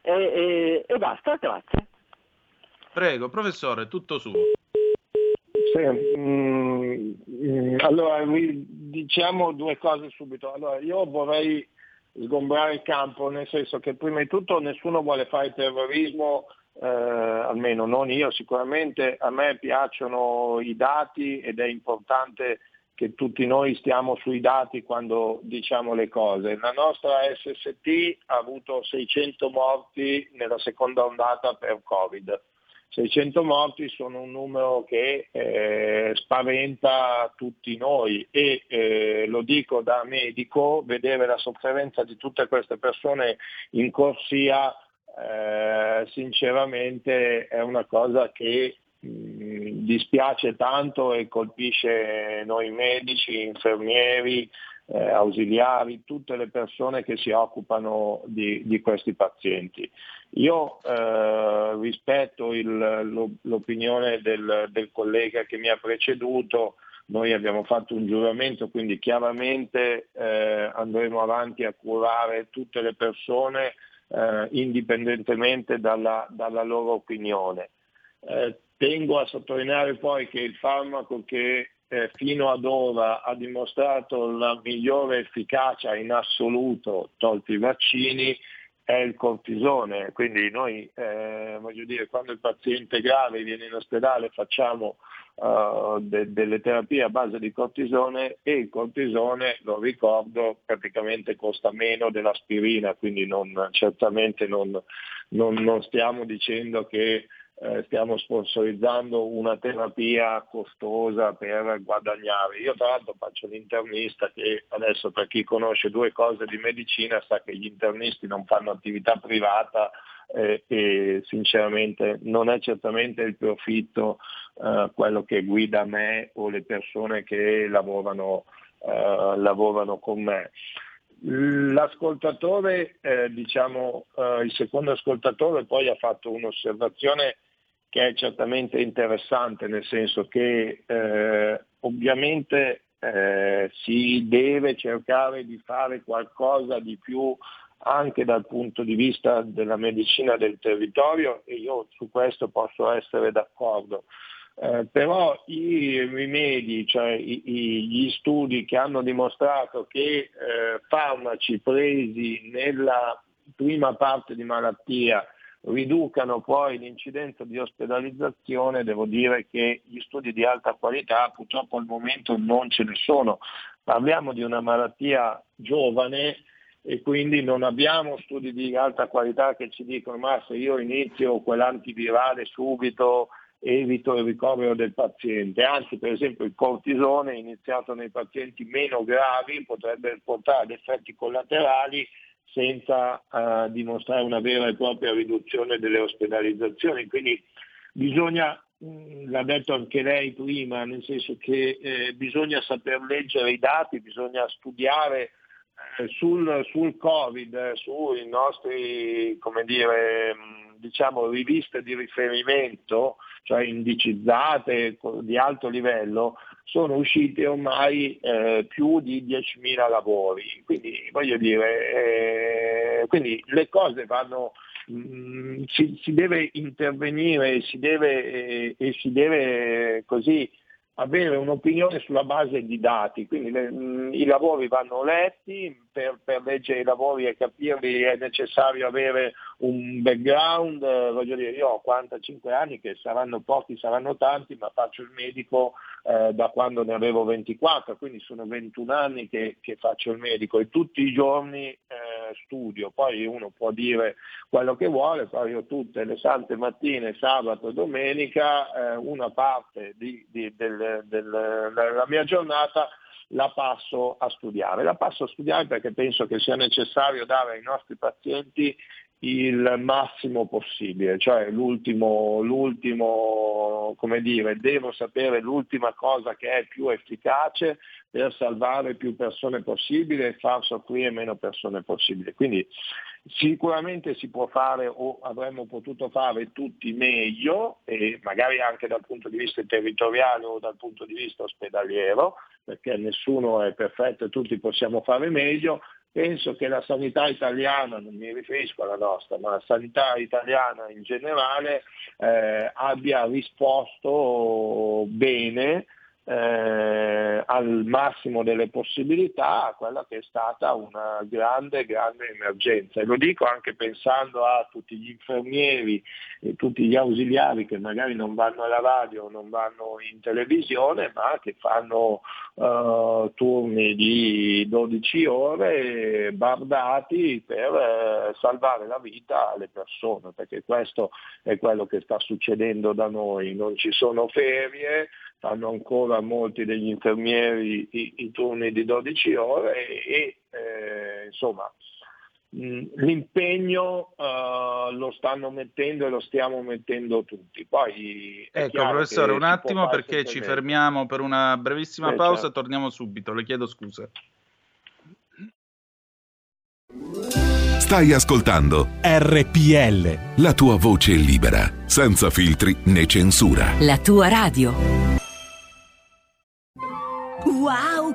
E, e, e basta, grazie. Prego, professore, tutto suo. Sì, mh, allora, diciamo due cose subito. Allora, io vorrei sgombrare il campo, nel senso che prima di tutto nessuno vuole fare terrorismo. Eh, almeno non io, sicuramente a me piacciono i dati ed è importante che tutti noi stiamo sui dati quando diciamo le cose. La nostra S S T ha avuto seicento morti nella seconda ondata per Covid. seicento morti sono un numero che eh, spaventa tutti noi e eh, lo dico da medico, vedere la sofferenza di tutte queste persone in corsia Eh, sinceramente è una cosa che mh, dispiace tanto e colpisce noi medici, infermieri, eh, ausiliari, tutte le persone che si occupano di, di questi pazienti. Io eh, rispetto il, l'opinione del, del collega che mi ha preceduto. Noi abbiamo fatto un giuramento, quindi chiaramente eh, andremo avanti a curare tutte le persone Eh, indipendentemente dalla, dalla loro opinione. Eh, tengo a sottolineare poi che il farmaco che eh, fino ad ora ha dimostrato la migliore efficacia in assoluto, tolti i vaccini, è il cortisone. Quindi noi, eh, voglio dire, quando il paziente grave viene in ospedale facciamo Uh, de- delle terapie a base di cortisone e il cortisone, lo ricordo, praticamente costa meno dell'aspirina, quindi non, certamente non, non, non stiamo dicendo che eh, stiamo sponsorizzando una terapia costosa per guadagnare. Io tra l'altro faccio l'internista, che adesso per chi conosce due cose di medicina sa che gli internisti non fanno attività privata Eh, e sinceramente non è certamente il profitto eh, quello che guida me o le persone che lavorano, eh, lavorano con me. L'ascoltatore, eh, diciamo eh, il secondo ascoltatore poi ha fatto un'osservazione che è certamente interessante, nel senso che eh, ovviamente eh, si deve cercare di fare qualcosa di più anche dal punto di vista della medicina del territorio, e io su questo posso essere d'accordo. Eh, però i rimedi, cioè i, i, gli studi che hanno dimostrato che eh, farmaci presi nella prima parte di malattia riducano poi l'incidenza di ospedalizzazione, devo dire che gli studi di alta qualità purtroppo al momento non ce ne sono. Parliamo di una malattia giovane e quindi non abbiamo studi di alta qualità che ci dicono ma se io inizio quell'antivirale subito evito il ricovero del paziente, anzi per esempio il cortisone iniziato nei pazienti meno gravi potrebbe portare ad effetti collaterali senza eh, dimostrare una vera e propria riduzione delle ospedalizzazioni. Quindi bisogna, mh, l'ha detto anche lei prima, nel senso che eh, bisogna saper leggere i dati, bisogna studiare eh, sul, sul Covid, eh, sui nostri, come dire, mh, diciamo riviste di riferimento, cioè indicizzate di alto livello, sono usciti ormai eh, più di diecimila lavori, quindi voglio dire, eh, quindi le cose vanno, mh, si, si deve intervenire, si deve, eh, e si deve così avere un'opinione sulla base di dati, quindi le, mh, i lavori vanno letti, per, per leggere i lavori e capirli è necessario avere un background, eh, voglio dire, io ho quarantacinque anni, che saranno pochi, saranno tanti, ma faccio il medico eh, da quando ne avevo ventiquattro, quindi sono ventuno anni che, che faccio il medico e tutti i giorni eh, studio, poi uno può dire quello che vuole, però io tutte le sante mattine, sabato e domenica, eh, una parte di, di, del, del, della mia giornata la passo a studiare, la passo a studiare perché penso che sia necessario dare ai nostri pazienti il massimo possibile, cioè l'ultimo, l'ultimo, come dire, devo sapere l'ultima cosa che è più efficace per salvare più persone possibile e far soffrire meno persone possibile. Quindi sicuramente si può fare, o avremmo potuto fare tutti meglio, e magari anche dal punto di vista territoriale o dal punto di vista ospedaliero, perché nessuno è perfetto e tutti possiamo fare meglio. Penso che la sanità italiana, non mi riferisco alla nostra, ma la sanità italiana in generale eh, abbia risposto bene eh, al massimo delle possibilità a quella che è stata una grande, grande emergenza. E lo dico anche pensando a tutti gli infermieri e tutti gli ausiliari che magari non vanno alla radio, non vanno in televisione, ma che fanno Uh, turni di dodici ore bardati per uh, salvare la vita alle persone, perché questo è quello che sta succedendo da noi, non ci sono ferie, fanno ancora molti degli infermieri i, i turni di dodici ore e, e eh, insomma l'impegno uh, lo stanno mettendo e lo stiamo mettendo tutti. Poi ecco professore, un attimo perché ci fermiamo per una brevissima eh, pausa, certo. Torniamo subito, le chiedo scusa. Stai ascoltando R P L, la tua voce è libera, senza filtri né censura, la tua radio. Wow,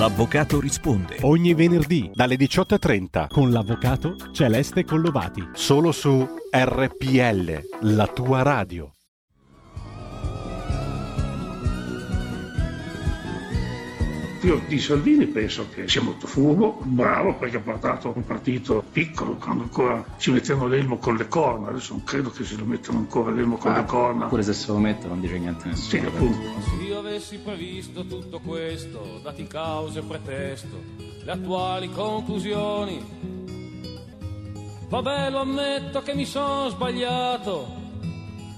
L'avvocato risponde ogni venerdì dalle diciotto e trenta con l'avvocato Celeste Collovati, solo su R P L, la tua radio. Io di Salvini penso che sia molto furbo, bravo, perché ha portato un partito piccolo quando ancora ci mettevano l'elmo con le corna. Adesso non credo che se lo mettano ancora l'elmo con ah, le corna. Pure se se lo mettono non dice niente a nessuno. Sì, appunto. Se io avessi previsto tutto questo, dati causa e pretesto, le attuali conclusioni, vabbè, lo ammetto che mi sono sbagliato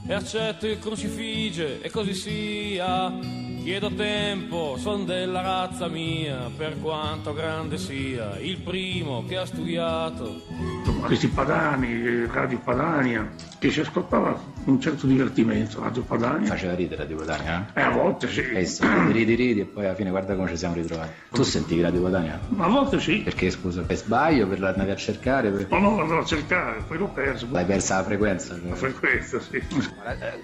e accetto il crucifige e così sia. Chiedo tempo, son della razza mia, per quanto grande sia, il primo che ha studiato. Questi padani, Radio Padania, che si ascoltava un certo divertimento, Radio Padania. Faceva ridere Radio Padania? Eh, a volte sì. Eh sì, ridi, ridi e poi alla fine guarda come ci siamo ritrovati. Tu sentivi Radio Padania? A volte sì. Perché, scusa, per sbaglio, per andavi a cercare? Per... Oh no, andavo a cercare, poi l'ho perso. L'hai persa la frequenza? Cioè. La frequenza, sì.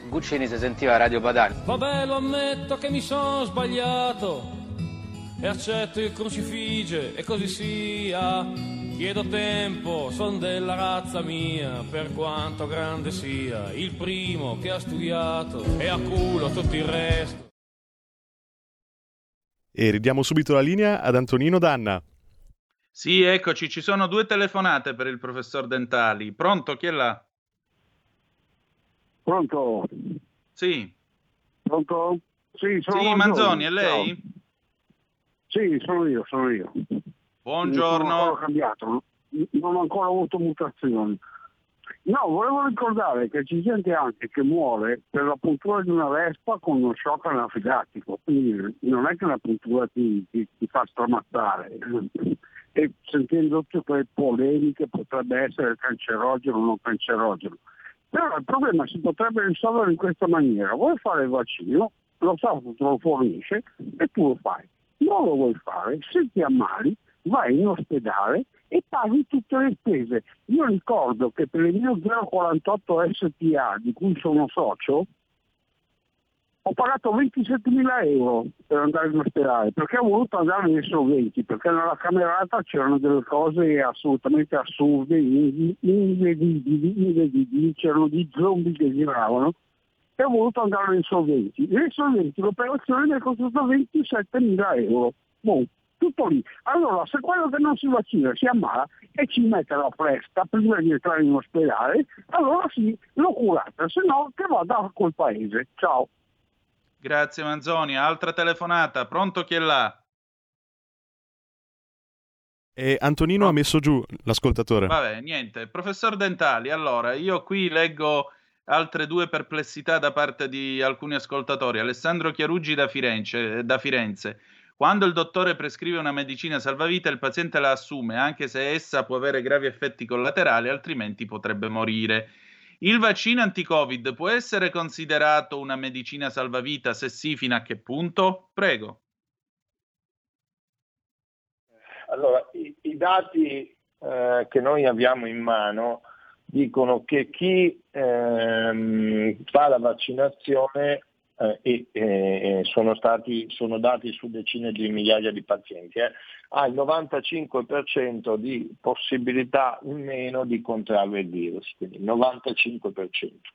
Guccini si sentiva Radio Padania. Vabbè, lo ammetto che mi sono sbagliato e accetto il crucifige e così sia. Chiedo tempo, son della razza mia, per quanto grande sia, il primo che ha studiato e a culo tutto il resto. E ridiamo subito la linea ad Antonino D'Anna. Sì, eccoci, ci sono due telefonate per il professor Dentali. Pronto, chi è là? Pronto? Sì. Pronto? Sì, sono sì, Manzoni. Manzoni, è lei? No. Sì, sono io, sono io. Buongiorno. Non ho cambiato, non ho ancora avuto mutazioni. No, volevo ricordare che c'è gente anche che muore per la puntura di una vespa con uno shock anafilattico, quindi non è che una puntura ti, ti, ti fa stramazzare. E sentendo tutte quelle polemiche, potrebbe essere cancerogeno o non cancerogeno. Però il problema si potrebbe risolvere in questa maniera. Vuoi fare il vaccino? Lo Stato te lo fornisce e tu lo fai. Non lo vuoi fare, se ti ammali vai in ospedale e paghi tutte le spese. Io ricordo che per il mio zero quarantotto S P A di cui sono socio ho pagato ventisettemila euro per andare in ospedale, perché ho voluto andare nei solventi, perché nella camerata c'erano delle cose assolutamente assurde, invedibili, c'erano dei zombie che giravano. E ho voluto andare nei solventi. Nei solventi l'operazione mi è costata ventisettemila euro. Boh, tutto lì. Allora, se quello che non si vaccina si ammala e ci mette la fresca prima di entrare in ospedale, allora sì, l'ho curata, se no che vada col paese. Ciao. Grazie Manzoni. Altra telefonata. Pronto, chi è là? E Antonino no. Ha messo giù l'ascoltatore. Vabbè, niente. Professor Dentali, allora, io qui leggo... Altre due perplessità da parte di alcuni ascoltatori. Alessandro Chiaruggi da Firenze, da Firenze. Quando il dottore prescrive una medicina salvavita, il paziente la assume, anche se essa può avere gravi effetti collaterali, altrimenti potrebbe morire. Il vaccino anti-Covid può essere considerato una medicina salvavita? Se sì, fino a che punto? Prego. Allora, i, i dati eh, che noi abbiamo in mano dicono che chi ehm, fa la vaccinazione eh, e, e sono stati sono dati su decine di migliaia di pazienti, eh, ha il novantacinque per cento di possibilità in meno di contrarre il virus, quindi il novantacinque per cento.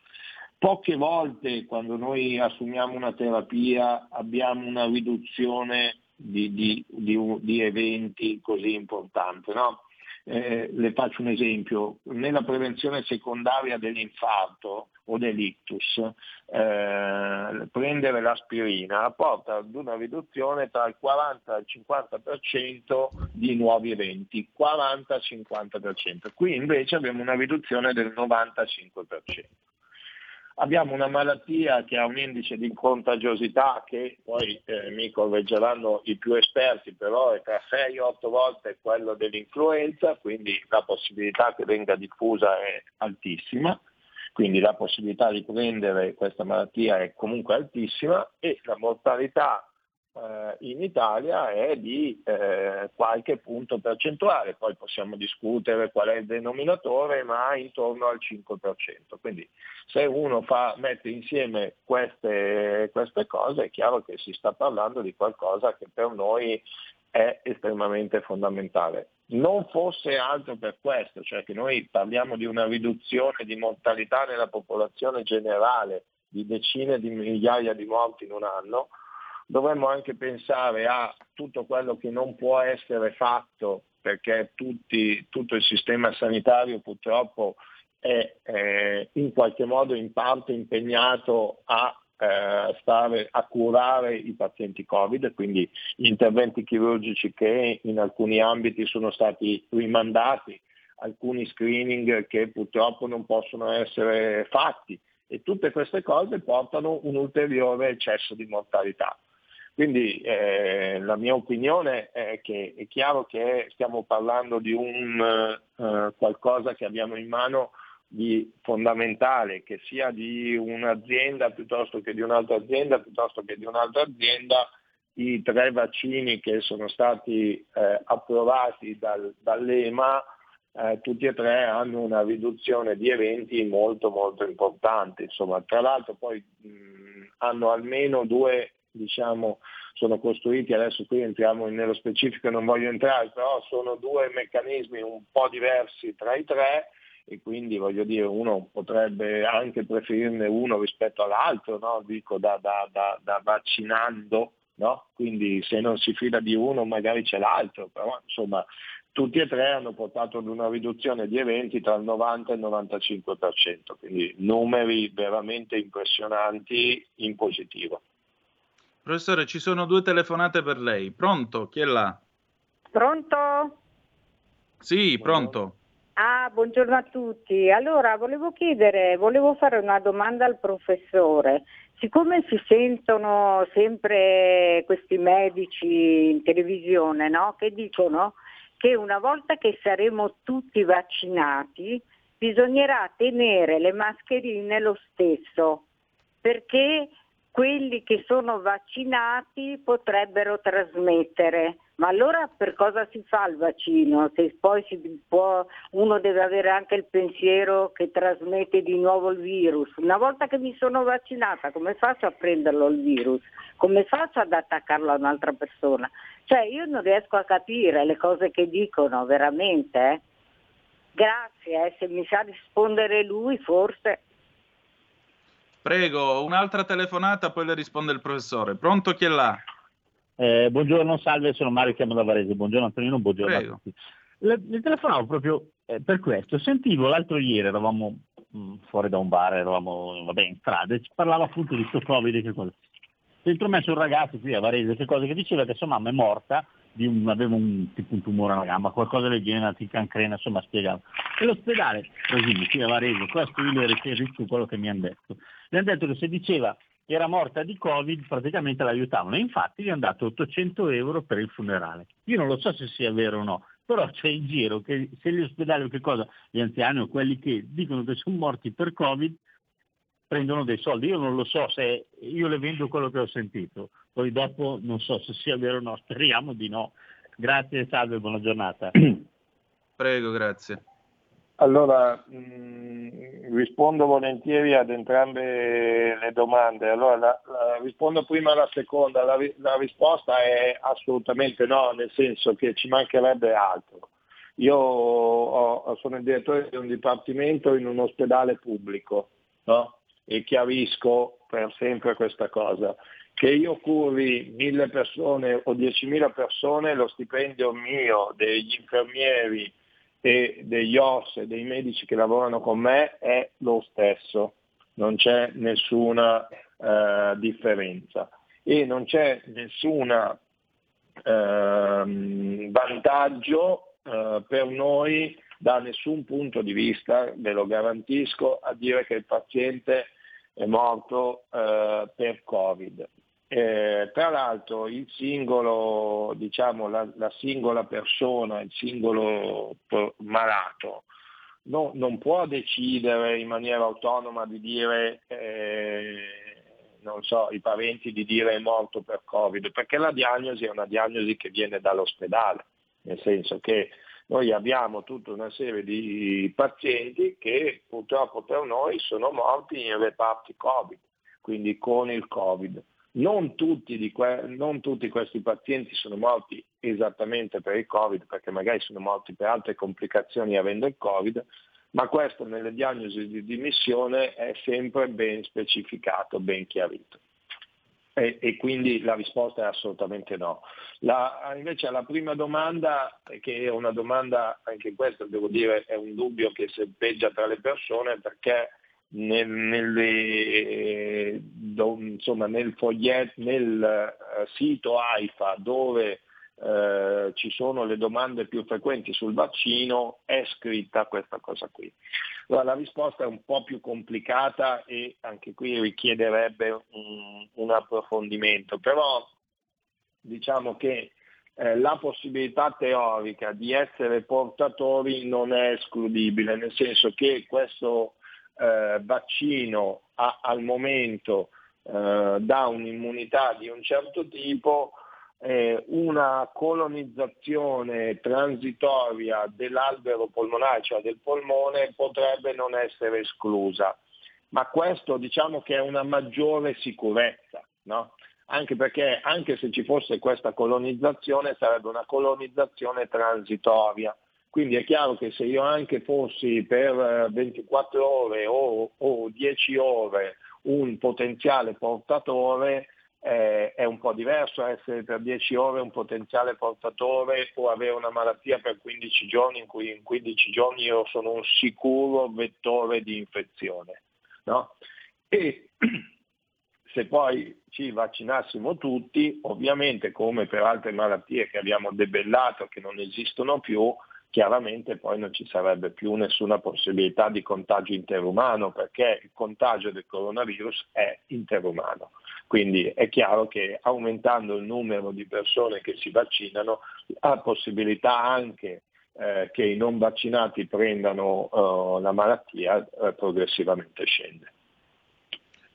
Poche volte quando noi assumiamo una terapia abbiamo una riduzione di, di, di, di eventi così importante, no? Eh, le faccio un esempio, nella prevenzione secondaria dell'infarto o dell'ictus eh, prendere l'aspirina porta ad una riduzione tra il quaranta e il cinquanta per cento di nuovi eventi, quaranta cinquanta per cento, qui invece abbiamo una riduzione del novantacinque per cento. Abbiamo una malattia che ha un indice di contagiosità che poi eh, mi correggeranno i più esperti, però è tra sei e otto volte quello dell'influenza, quindi la possibilità che venga diffusa è altissima, quindi la possibilità di prendere questa malattia è comunque altissima e la mortalità eh, in Italia è di eh, qualche punto percentuale, poi possiamo discutere qual è il denominatore, ma intorno al cinque per cento. Quindi se uno fa, mette insieme queste, queste cose è chiaro che si sta parlando di qualcosa che per noi è estremamente fondamentale. Non fosse altro per questo, cioè che noi parliamo di una riduzione di mortalità nella popolazione generale di decine di migliaia di morti in un anno, dovremmo anche pensare a tutto quello che non può essere fatto perché tutti, tutto il sistema sanitario purtroppo è eh, in qualche modo in parte impegnato a, eh, stare, a curare i pazienti Covid, quindi gli interventi chirurgici che in alcuni ambiti sono stati rimandati, alcuni screening che purtroppo non possono essere fatti e tutte queste cose portano un ulteriore eccesso di mortalità. Quindi eh, la mia opinione è che è chiaro che stiamo parlando di un eh, qualcosa che abbiamo in mano di fondamentale, che sia di un'azienda piuttosto che di un'altra azienda, piuttosto che di un'altra azienda. I tre vaccini che sono stati eh, approvati dal, dall'EMA, eh, tutti e tre hanno una riduzione di eventi molto molto importante. Insomma, tra l'altro poi mh, hanno almeno due, diciamo, sono costruiti, adesso qui entriamo nello specifico, non voglio entrare, però sono due meccanismi un po' diversi tra i tre, e quindi voglio dire, uno potrebbe anche preferirne uno rispetto all'altro, no? Dico da, da, da, da vaccinando, no? Quindi se non si fida di uno magari c'è l'altro, però insomma tutti e tre hanno portato ad una riduzione di eventi tra il novanta e il novantacinque per cento, quindi numeri veramente impressionanti in positivo. Professore, ci sono due telefonate per lei. Pronto? Chi è là? Pronto? Sì, pronto. Ah, buongiorno a tutti. Allora, volevo chiedere, volevo fare una domanda al professore. Siccome si sentono sempre questi medici in televisione, no? Che dicono che una volta che saremo tutti vaccinati bisognerà tenere le mascherine lo stesso, perché quelli che sono vaccinati potrebbero trasmettere. Ma allora per cosa si fa il vaccino? Se poi si può, uno deve avere anche il pensiero che trasmette di nuovo il virus. Una volta che mi sono vaccinata, come faccio a prenderlo il virus? Come faccio ad attaccarlo a un'altra persona? Cioè, io non riesco a capire le cose che dicono, veramente. Eh? Grazie, eh? Se mi sa rispondere lui, forse. Prego, un'altra telefonata, poi le risponde il professore. Pronto, chi è là? Eh, buongiorno, salve, sono Mario, chiamo da Varese. Buongiorno Antonino, buongiorno Prego. A tutti. Le, le telefonavo proprio eh, per questo. Sentivo l'altro ieri, eravamo mh, fuori da un bar, eravamo vabbè, in strada, e ci parlava appunto di sto Covid e che cosa. Dentro me c'è un ragazzo qui a Varese, che cosa, che diceva che sua mamma è morta, di un, aveva un, tipo un tumore alla gamba, qualcosa del genere, di cancrena, insomma spiegava. E l'ospedale, così, qui a Varese, questo io le riferisco quello che mi hanno detto. Le hanno detto che se diceva era morta di Covid, praticamente l'aiutavano, e infatti gli hanno dato ottocento euro per il funerale. Io non lo so se sia vero o no, però c'è in giro che se gli ospedali o che cosa, gli anziani o quelli che dicono che sono morti per Covid prendono dei soldi. Io non lo so, se io le vendo quello che ho sentito, poi dopo non so se sia vero o no, speriamo di no. Grazie, salve, buona giornata. Prego, grazie. Allora, mh, rispondo volentieri ad entrambe le domande. Allora, la, la, rispondo prima alla seconda. La, la risposta è assolutamente no, nel senso che ci mancherebbe altro. Io ho, sono il direttore di un dipartimento in un ospedale pubblico, no? E chiarisco per sempre questa cosa. Che io curi mille persone o diecimila persone, lo stipendio mio, degli infermieri e degli O S S e dei medici che lavorano con me è lo stesso, non c'è nessuna eh, differenza e non c'è nessun eh, vantaggio eh, per noi da nessun punto di vista, ve lo garantisco, a dire che il paziente è morto eh, per Covid. Eh, tra l'altro il singolo, diciamo la, la singola persona, il singolo malato no, non può decidere in maniera autonoma di dire, eh, non so, i parenti di dire è morto per Covid, perché la diagnosi è una diagnosi che viene dall'ospedale, nel senso che noi abbiamo tutta una serie di pazienti che purtroppo per noi sono morti in reparti Covid, quindi con il Covid. Non tutti, di que- non tutti questi pazienti sono morti esattamente per il Covid, perché magari sono morti per altre complicazioni avendo il Covid, ma questo nelle diagnosi di dimissione è sempre ben specificato, ben chiarito. E, e quindi la risposta è assolutamente no. La, invece alla prima domanda, che è una domanda, anche questa devo dire, è un dubbio che serpeggia tra le persone, perché Nelle, insomma, nel foglietto, nel sito AIFA dove eh, ci sono le domande più frequenti sul vaccino è scritta questa cosa qui. Allora, la risposta è un po' più complicata e anche qui richiederebbe un, un approfondimento, però diciamo che eh, la possibilità teorica di essere portatori non è escludibile, nel senso che questo eh, vaccino ha, al momento eh, dà un'immunità di un certo tipo. Una colonizzazione transitoria dell'albero polmonare, cioè del polmone, potrebbe non essere esclusa, ma questo diciamo che è una maggiore sicurezza, no? Anche perché anche se ci fosse questa colonizzazione sarebbe una colonizzazione transitoria, quindi è chiaro che se io anche fossi per ventiquattro ore o, o dieci ore un potenziale portatore, Eh, è un po' diverso essere per dieci ore un potenziale portatore o avere una malattia per quindici giorni in cui in quindici giorni io sono un sicuro vettore di infezione, no? E se poi ci vaccinassimo tutti, ovviamente come per altre malattie che abbiamo debellato che non esistono più, chiaramente poi non ci sarebbe più nessuna possibilità di contagio interumano, perché il contagio del coronavirus è interumano. Quindi è chiaro che aumentando il numero di persone che si vaccinano, ha possibilità anche eh, che i non vaccinati prendano eh, la malattia, eh, progressivamente scende.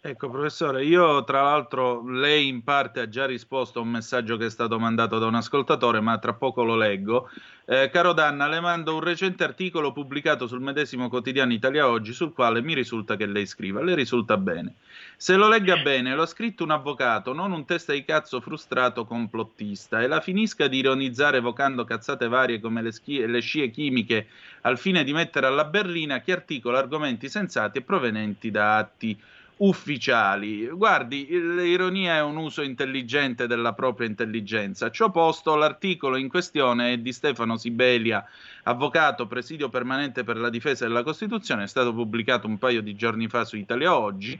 Ecco professore, io tra l'altro lei in parte ha già risposto a un messaggio che è stato mandato da un ascoltatore, ma tra poco lo leggo. Eh, caro D'Anna, le mando un recente articolo pubblicato sul medesimo quotidiano Italia Oggi, sul quale mi risulta che lei scriva. Le risulta bene. Se lo legga bene, l'ha scritto un avvocato, non un testa di cazzo frustrato complottista, e la finisca di ironizzare evocando cazzate varie come le, schi- le scie chimiche al fine di mettere alla berlina chi articola argomenti sensati e provenienti da atti ufficiali. Guardi, l'ironia è un uso intelligente della propria intelligenza. Ciò posto, l'articolo in questione è di Stefano Sibelia, avvocato, presidio permanente per la difesa della Costituzione, è stato pubblicato un paio di giorni fa su Italia Oggi.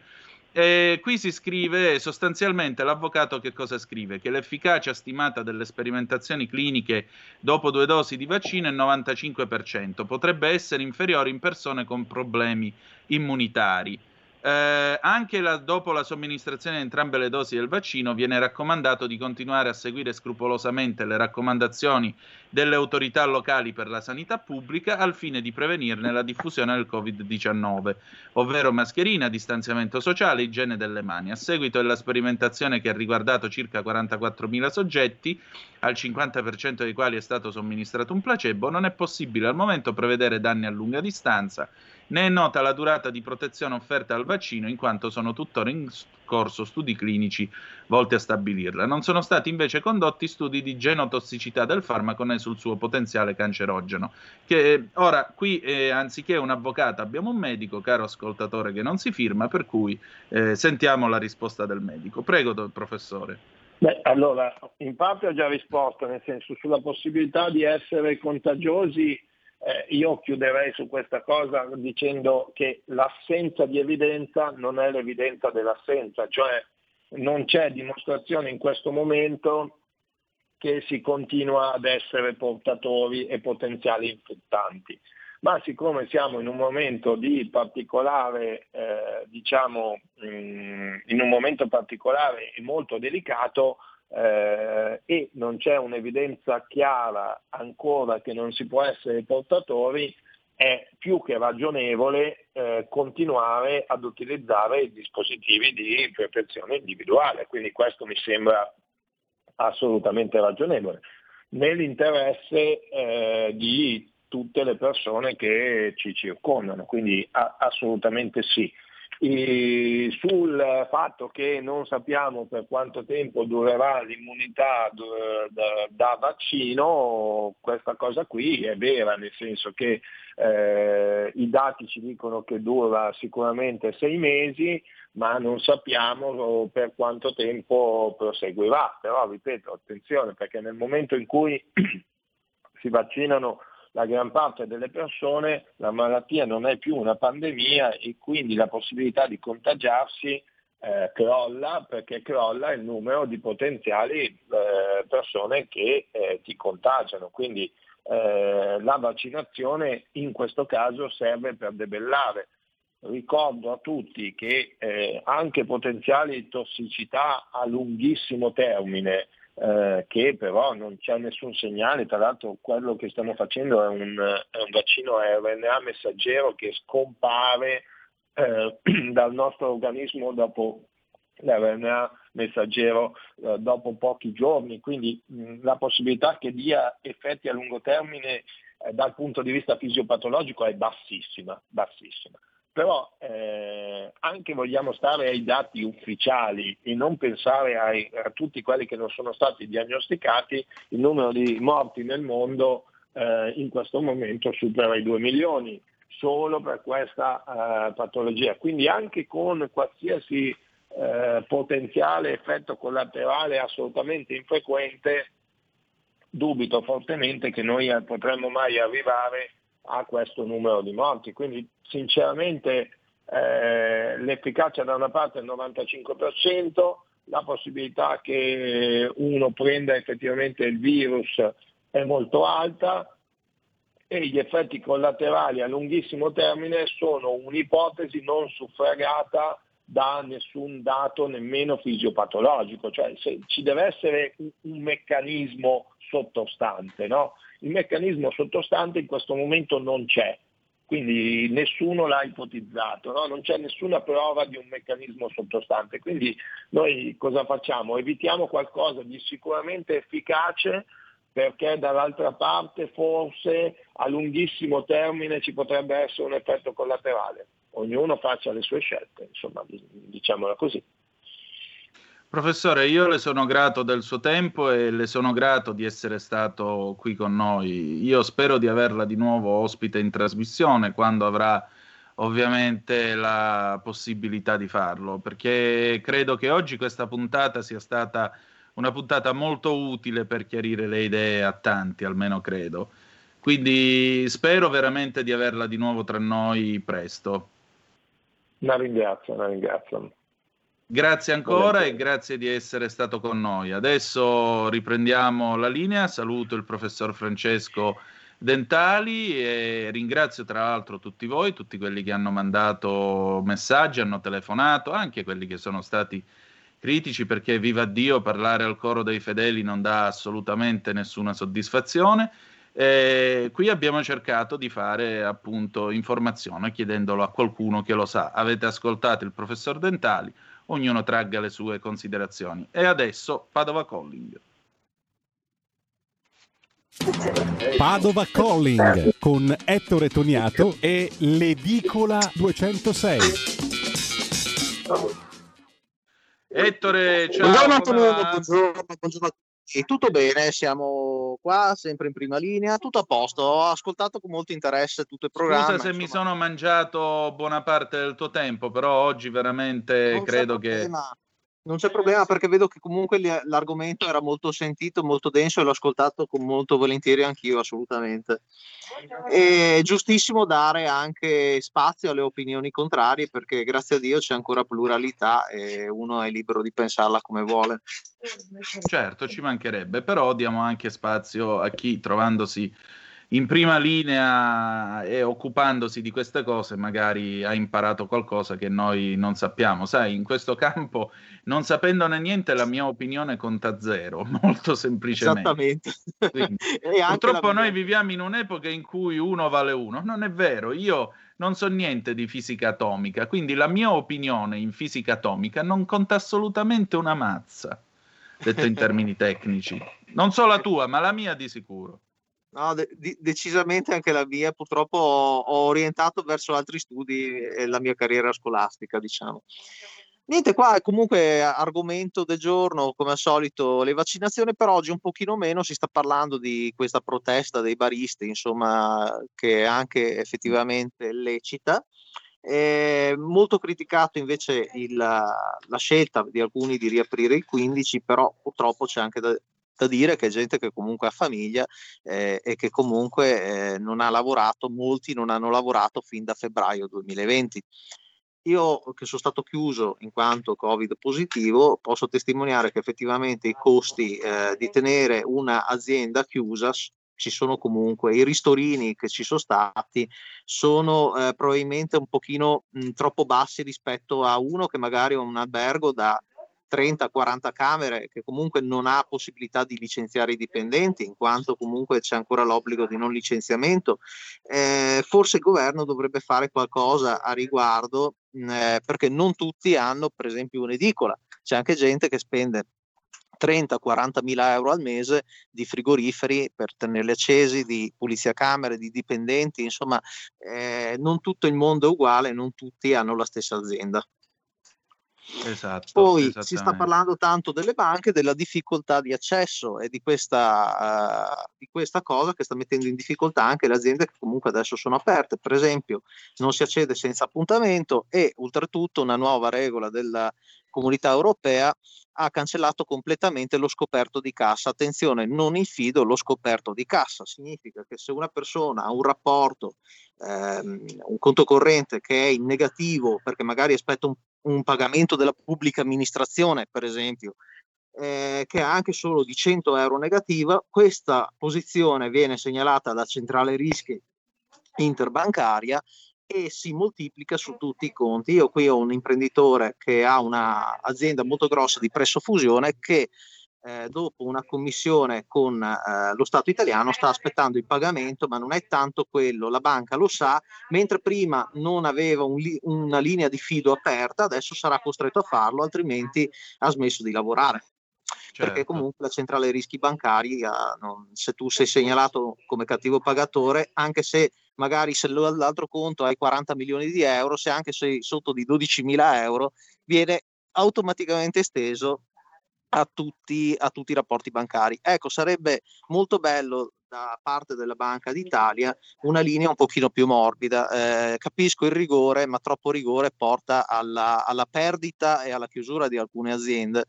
E qui si scrive sostanzialmente l'avvocato che cosa scrive? Che l'efficacia stimata delle sperimentazioni cliniche dopo due dosi di vaccino è il novantacinque per cento, potrebbe essere inferiore in persone con problemi immunitari. Eh, anche la, dopo la somministrazione di entrambe le dosi del vaccino viene raccomandato di continuare a seguire scrupolosamente le raccomandazioni delle autorità locali per la sanità pubblica al fine di prevenirne la diffusione del covid diciannove, ovvero mascherina, distanziamento sociale, igiene delle mani. A seguito della sperimentazione che ha riguardato circa quarantaquattromila soggetti, al cinquanta per cento dei quali è stato somministrato un placebo, non è possibile al momento prevedere danni a lunga distanza, ne è nota la durata di protezione offerta al vaccino in quanto sono tuttora in corso studi clinici volti a stabilirla. Non sono stati invece condotti studi di genotossicità del farmaco né sul suo potenziale cancerogeno. Che ora qui eh, anziché un avvocato abbiamo un medico, caro ascoltatore, che non si firma, per cui eh, sentiamo la risposta del medico. Prego professore. Beh, allora in parte ho già risposto, nel senso sulla possibilità di essere contagiosi. Eh, io chiuderei su questa cosa dicendo che l'assenza di evidenza non è l'evidenza dell'assenza, cioè non c'è dimostrazione in questo momento che si continua ad essere portatori e potenziali infettanti, ma siccome siamo in un momento di particolare, eh, diciamo mh, in un momento particolare e molto delicato, Eh, e non c'è un'evidenza chiara ancora che non si può essere portatori, è più che ragionevole eh, continuare ad utilizzare i dispositivi di protezione individuale, quindi questo mi sembra assolutamente ragionevole nell'interesse eh, di tutte le persone che ci circondano, quindi a- assolutamente sì. E sul fatto che non sappiamo per quanto tempo durerà l'immunità da vaccino, questa cosa qui è vera, nel senso che eh, i dati ci dicono che dura sicuramente sei mesi, ma non sappiamo per quanto tempo proseguirà. Però ripeto, attenzione, perché nel momento in cui si vaccinano la gran parte delle persone, la malattia non è più una pandemia e quindi la possibilità di contagiarsi eh, crolla, perché crolla il numero di potenziali eh, persone che eh, ti contagiano. Quindi eh, la vaccinazione in questo caso serve per debellare. Ricordo a tutti che eh, anche potenziali tossicità a lunghissimo termine eh, che però non c'è nessun segnale. Tra l'altro quello che stanno facendo è un, è un vaccino R N A messaggero che scompare eh, dal nostro organismo dopo l'R N A messaggero eh, dopo pochi giorni, quindi mh, la possibilità che dia effetti a lungo termine eh, dal punto di vista fisiopatologico è bassissima, bassissima. Però eh, anche vogliamo stare ai dati ufficiali e non pensare ai, a tutti quelli che non sono stati diagnosticati. Il numero di morti nel mondo eh, in questo momento supera i due milioni solo per questa eh, patologia, quindi anche con qualsiasi Eh, potenziale effetto collaterale assolutamente infrequente, dubito fortemente che noi potremmo mai arrivare a questo numero di morti. Quindi sinceramente eh, l'efficacia da una parte è il novantacinque per cento, la possibilità che uno prenda effettivamente il virus è molto alta e gli effetti collaterali a lunghissimo termine sono un'ipotesi non suffragata da nessun dato nemmeno fisiopatologico, cioè se ci deve essere un, un meccanismo sottostante, no? Il meccanismo sottostante in questo momento non c'è, quindi nessuno l'ha ipotizzato, no? Non c'è nessuna prova di un meccanismo sottostante, quindi noi cosa facciamo? Evitiamo qualcosa di sicuramente efficace, perché dall'altra parte forse a lunghissimo termine ci potrebbe essere un effetto collaterale. Ognuno faccia le sue scelte, insomma, diciamola così. Professore, io le sono grato del suo tempo e le sono grato di essere stato qui con noi. Io spero di averla di nuovo ospite in trasmissione quando avrà ovviamente la possibilità di farlo, perché credo che oggi questa puntata sia stata una puntata molto utile per chiarire le idee a tanti, almeno credo. Quindi spero veramente di averla di nuovo tra noi presto. La ringrazio, la ringrazio. Grazie ancora e grazie di essere stato con noi. Adesso riprendiamo la linea, saluto il professor Francesco Dentali e ringrazio tra l'altro tutti voi, tutti quelli che hanno mandato messaggi, hanno telefonato, anche quelli che sono stati critici, perché viva Dio, parlare al coro dei fedeli non dà assolutamente nessuna soddisfazione. Eh, qui abbiamo cercato di fare appunto informazione chiedendolo a qualcuno che lo sa. Avete ascoltato il professor Dentali, ognuno tragga le sue considerazioni. E adesso Padova Calling. Padova Calling con Ettore Toniato e l'edicola duecentosei. Ettore, ciao. Buongiorno Antonino, buongiorno, buongiorno. E tutto bene, siamo qua sempre in prima linea, tutto a posto, ho ascoltato con molto interesse tutto il programma. Scusa se insomma. Mi sono mangiato buona parte del tuo tempo, però oggi veramente non credo che... Problema. Non c'è problema, perché vedo che comunque l'argomento era molto sentito, molto denso e l'ho ascoltato con molto volentieri anch'io, assolutamente. È giustissimo dare anche spazio alle opinioni contrarie, perché grazie a Dio c'è ancora pluralità e uno è libero di pensarla come vuole. Certo, ci mancherebbe, però diamo anche spazio a chi, trovandosi in prima linea e occupandosi di queste cose, magari ha imparato qualcosa che noi non sappiamo. Sai, in questo campo, non sapendone niente, la mia opinione conta zero, molto semplicemente. Esattamente. Quindi, purtroppo noi viviamo in un'epoca in cui uno vale uno. Non è vero, io non so niente di fisica atomica, quindi la mia opinione in fisica atomica non conta assolutamente una mazza, detto in termini tecnici. Non so la tua, ma la mia di sicuro. No, de- decisamente anche la mia, purtroppo ho, ho orientato verso altri studi e la mia carriera scolastica, diciamo. Niente, qua è comunque argomento del giorno, come al solito le vaccinazioni, per oggi un pochino meno, si sta parlando di questa protesta dei baristi, insomma, che è anche effettivamente lecita. È molto criticato invece il, la scelta di alcuni di riaprire il quindici, però purtroppo c'è anche da da dire che gente che comunque ha famiglia eh, e che comunque eh, non ha lavorato, molti non hanno lavorato fin da febbraio duemilaventi. Io che sono stato chiuso in quanto Covid positivo posso testimoniare che effettivamente i costi eh, di tenere un'azienda chiusa ci sono comunque, i ristorini che ci sono stati sono eh, probabilmente un pochino mh, troppo bassi rispetto a uno che magari ha un albergo da trenta quaranta camere, che comunque non ha possibilità di licenziare i dipendenti, in quanto comunque c'è ancora l'obbligo di non licenziamento, eh, forse il governo dovrebbe fare qualcosa a riguardo, eh, perché non tutti hanno per esempio un'edicola, c'è anche gente che spende trenta quaranta mila euro al mese di frigoriferi per tenerli accesi, di pulizia camere, di dipendenti, insomma eh, non tutto il mondo è uguale, non tutti hanno la stessa azienda. Esatto, poi si sta parlando tanto delle banche, della difficoltà di accesso e di questa, uh, di questa cosa che sta mettendo in difficoltà anche le aziende che comunque adesso sono aperte. Per esempio non si accede senza appuntamento e oltretutto una nuova regola della Comunità Europea ha cancellato completamente lo scoperto di cassa. Attenzione, non infido lo scoperto di cassa, significa che se una persona ha un rapporto, ehm, un conto corrente che è in negativo perché magari aspetta un, un pagamento della pubblica amministrazione, per esempio, eh, che ha anche solo di cento euro negativa, questa posizione viene segnalata alla centrale rischi interbancaria e si moltiplica su tutti i conti. Io qui ho un imprenditore che ha un'azienda molto grossa di pressofusione che eh, dopo una commissione con eh, lo Stato italiano sta aspettando il pagamento, ma non è tanto quello, la banca lo sa, mentre prima non aveva un li- una linea di fido aperta, adesso sarà costretto a farlo, altrimenti ha smesso di lavorare. Certo. Perché comunque la centrale rischi bancari, se tu sei segnalato come cattivo pagatore, anche se magari se l'altro conto hai quaranta milioni di euro, se anche sei sotto di dodicimila euro, viene automaticamente esteso a tutti, a tutti i rapporti bancari. Ecco, sarebbe molto bello da parte della Banca d'Italia una linea un pochino più morbida. Eh, capisco il rigore, ma troppo rigore porta alla, alla perdita e alla chiusura di alcune aziende.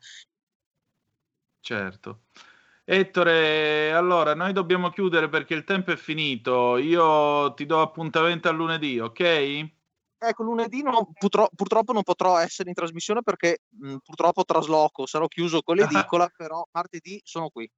Certo. Ettore, allora noi dobbiamo chiudere perché il tempo è finito. Io ti do appuntamento a lunedì, ok? Ecco, lunedì non, purtro- purtroppo non potrò essere in trasmissione perché mh, purtroppo trasloco, sarò chiuso con l'edicola, però martedì sono qui.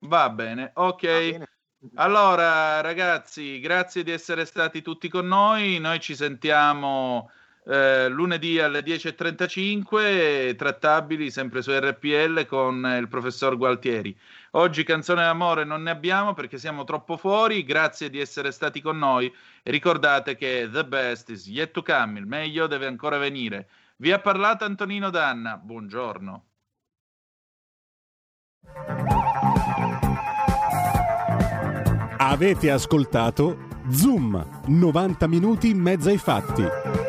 Va bene, ok. Va bene. Allora ragazzi, grazie di essere stati tutti con noi. Noi ci sentiamo Eh, lunedì alle dieci e trentacinque, trattabili sempre su R P L con il professor Gualtieri. Oggi canzone d'amore non ne abbiamo perché siamo troppo fuori. Grazie di essere stati con noi e ricordate che the best is yet to come, il meglio deve ancora venire. Vi ha parlato Antonino D'Anna, buongiorno. Avete ascoltato Zoom, novanta minuti in mezzo ai fatti.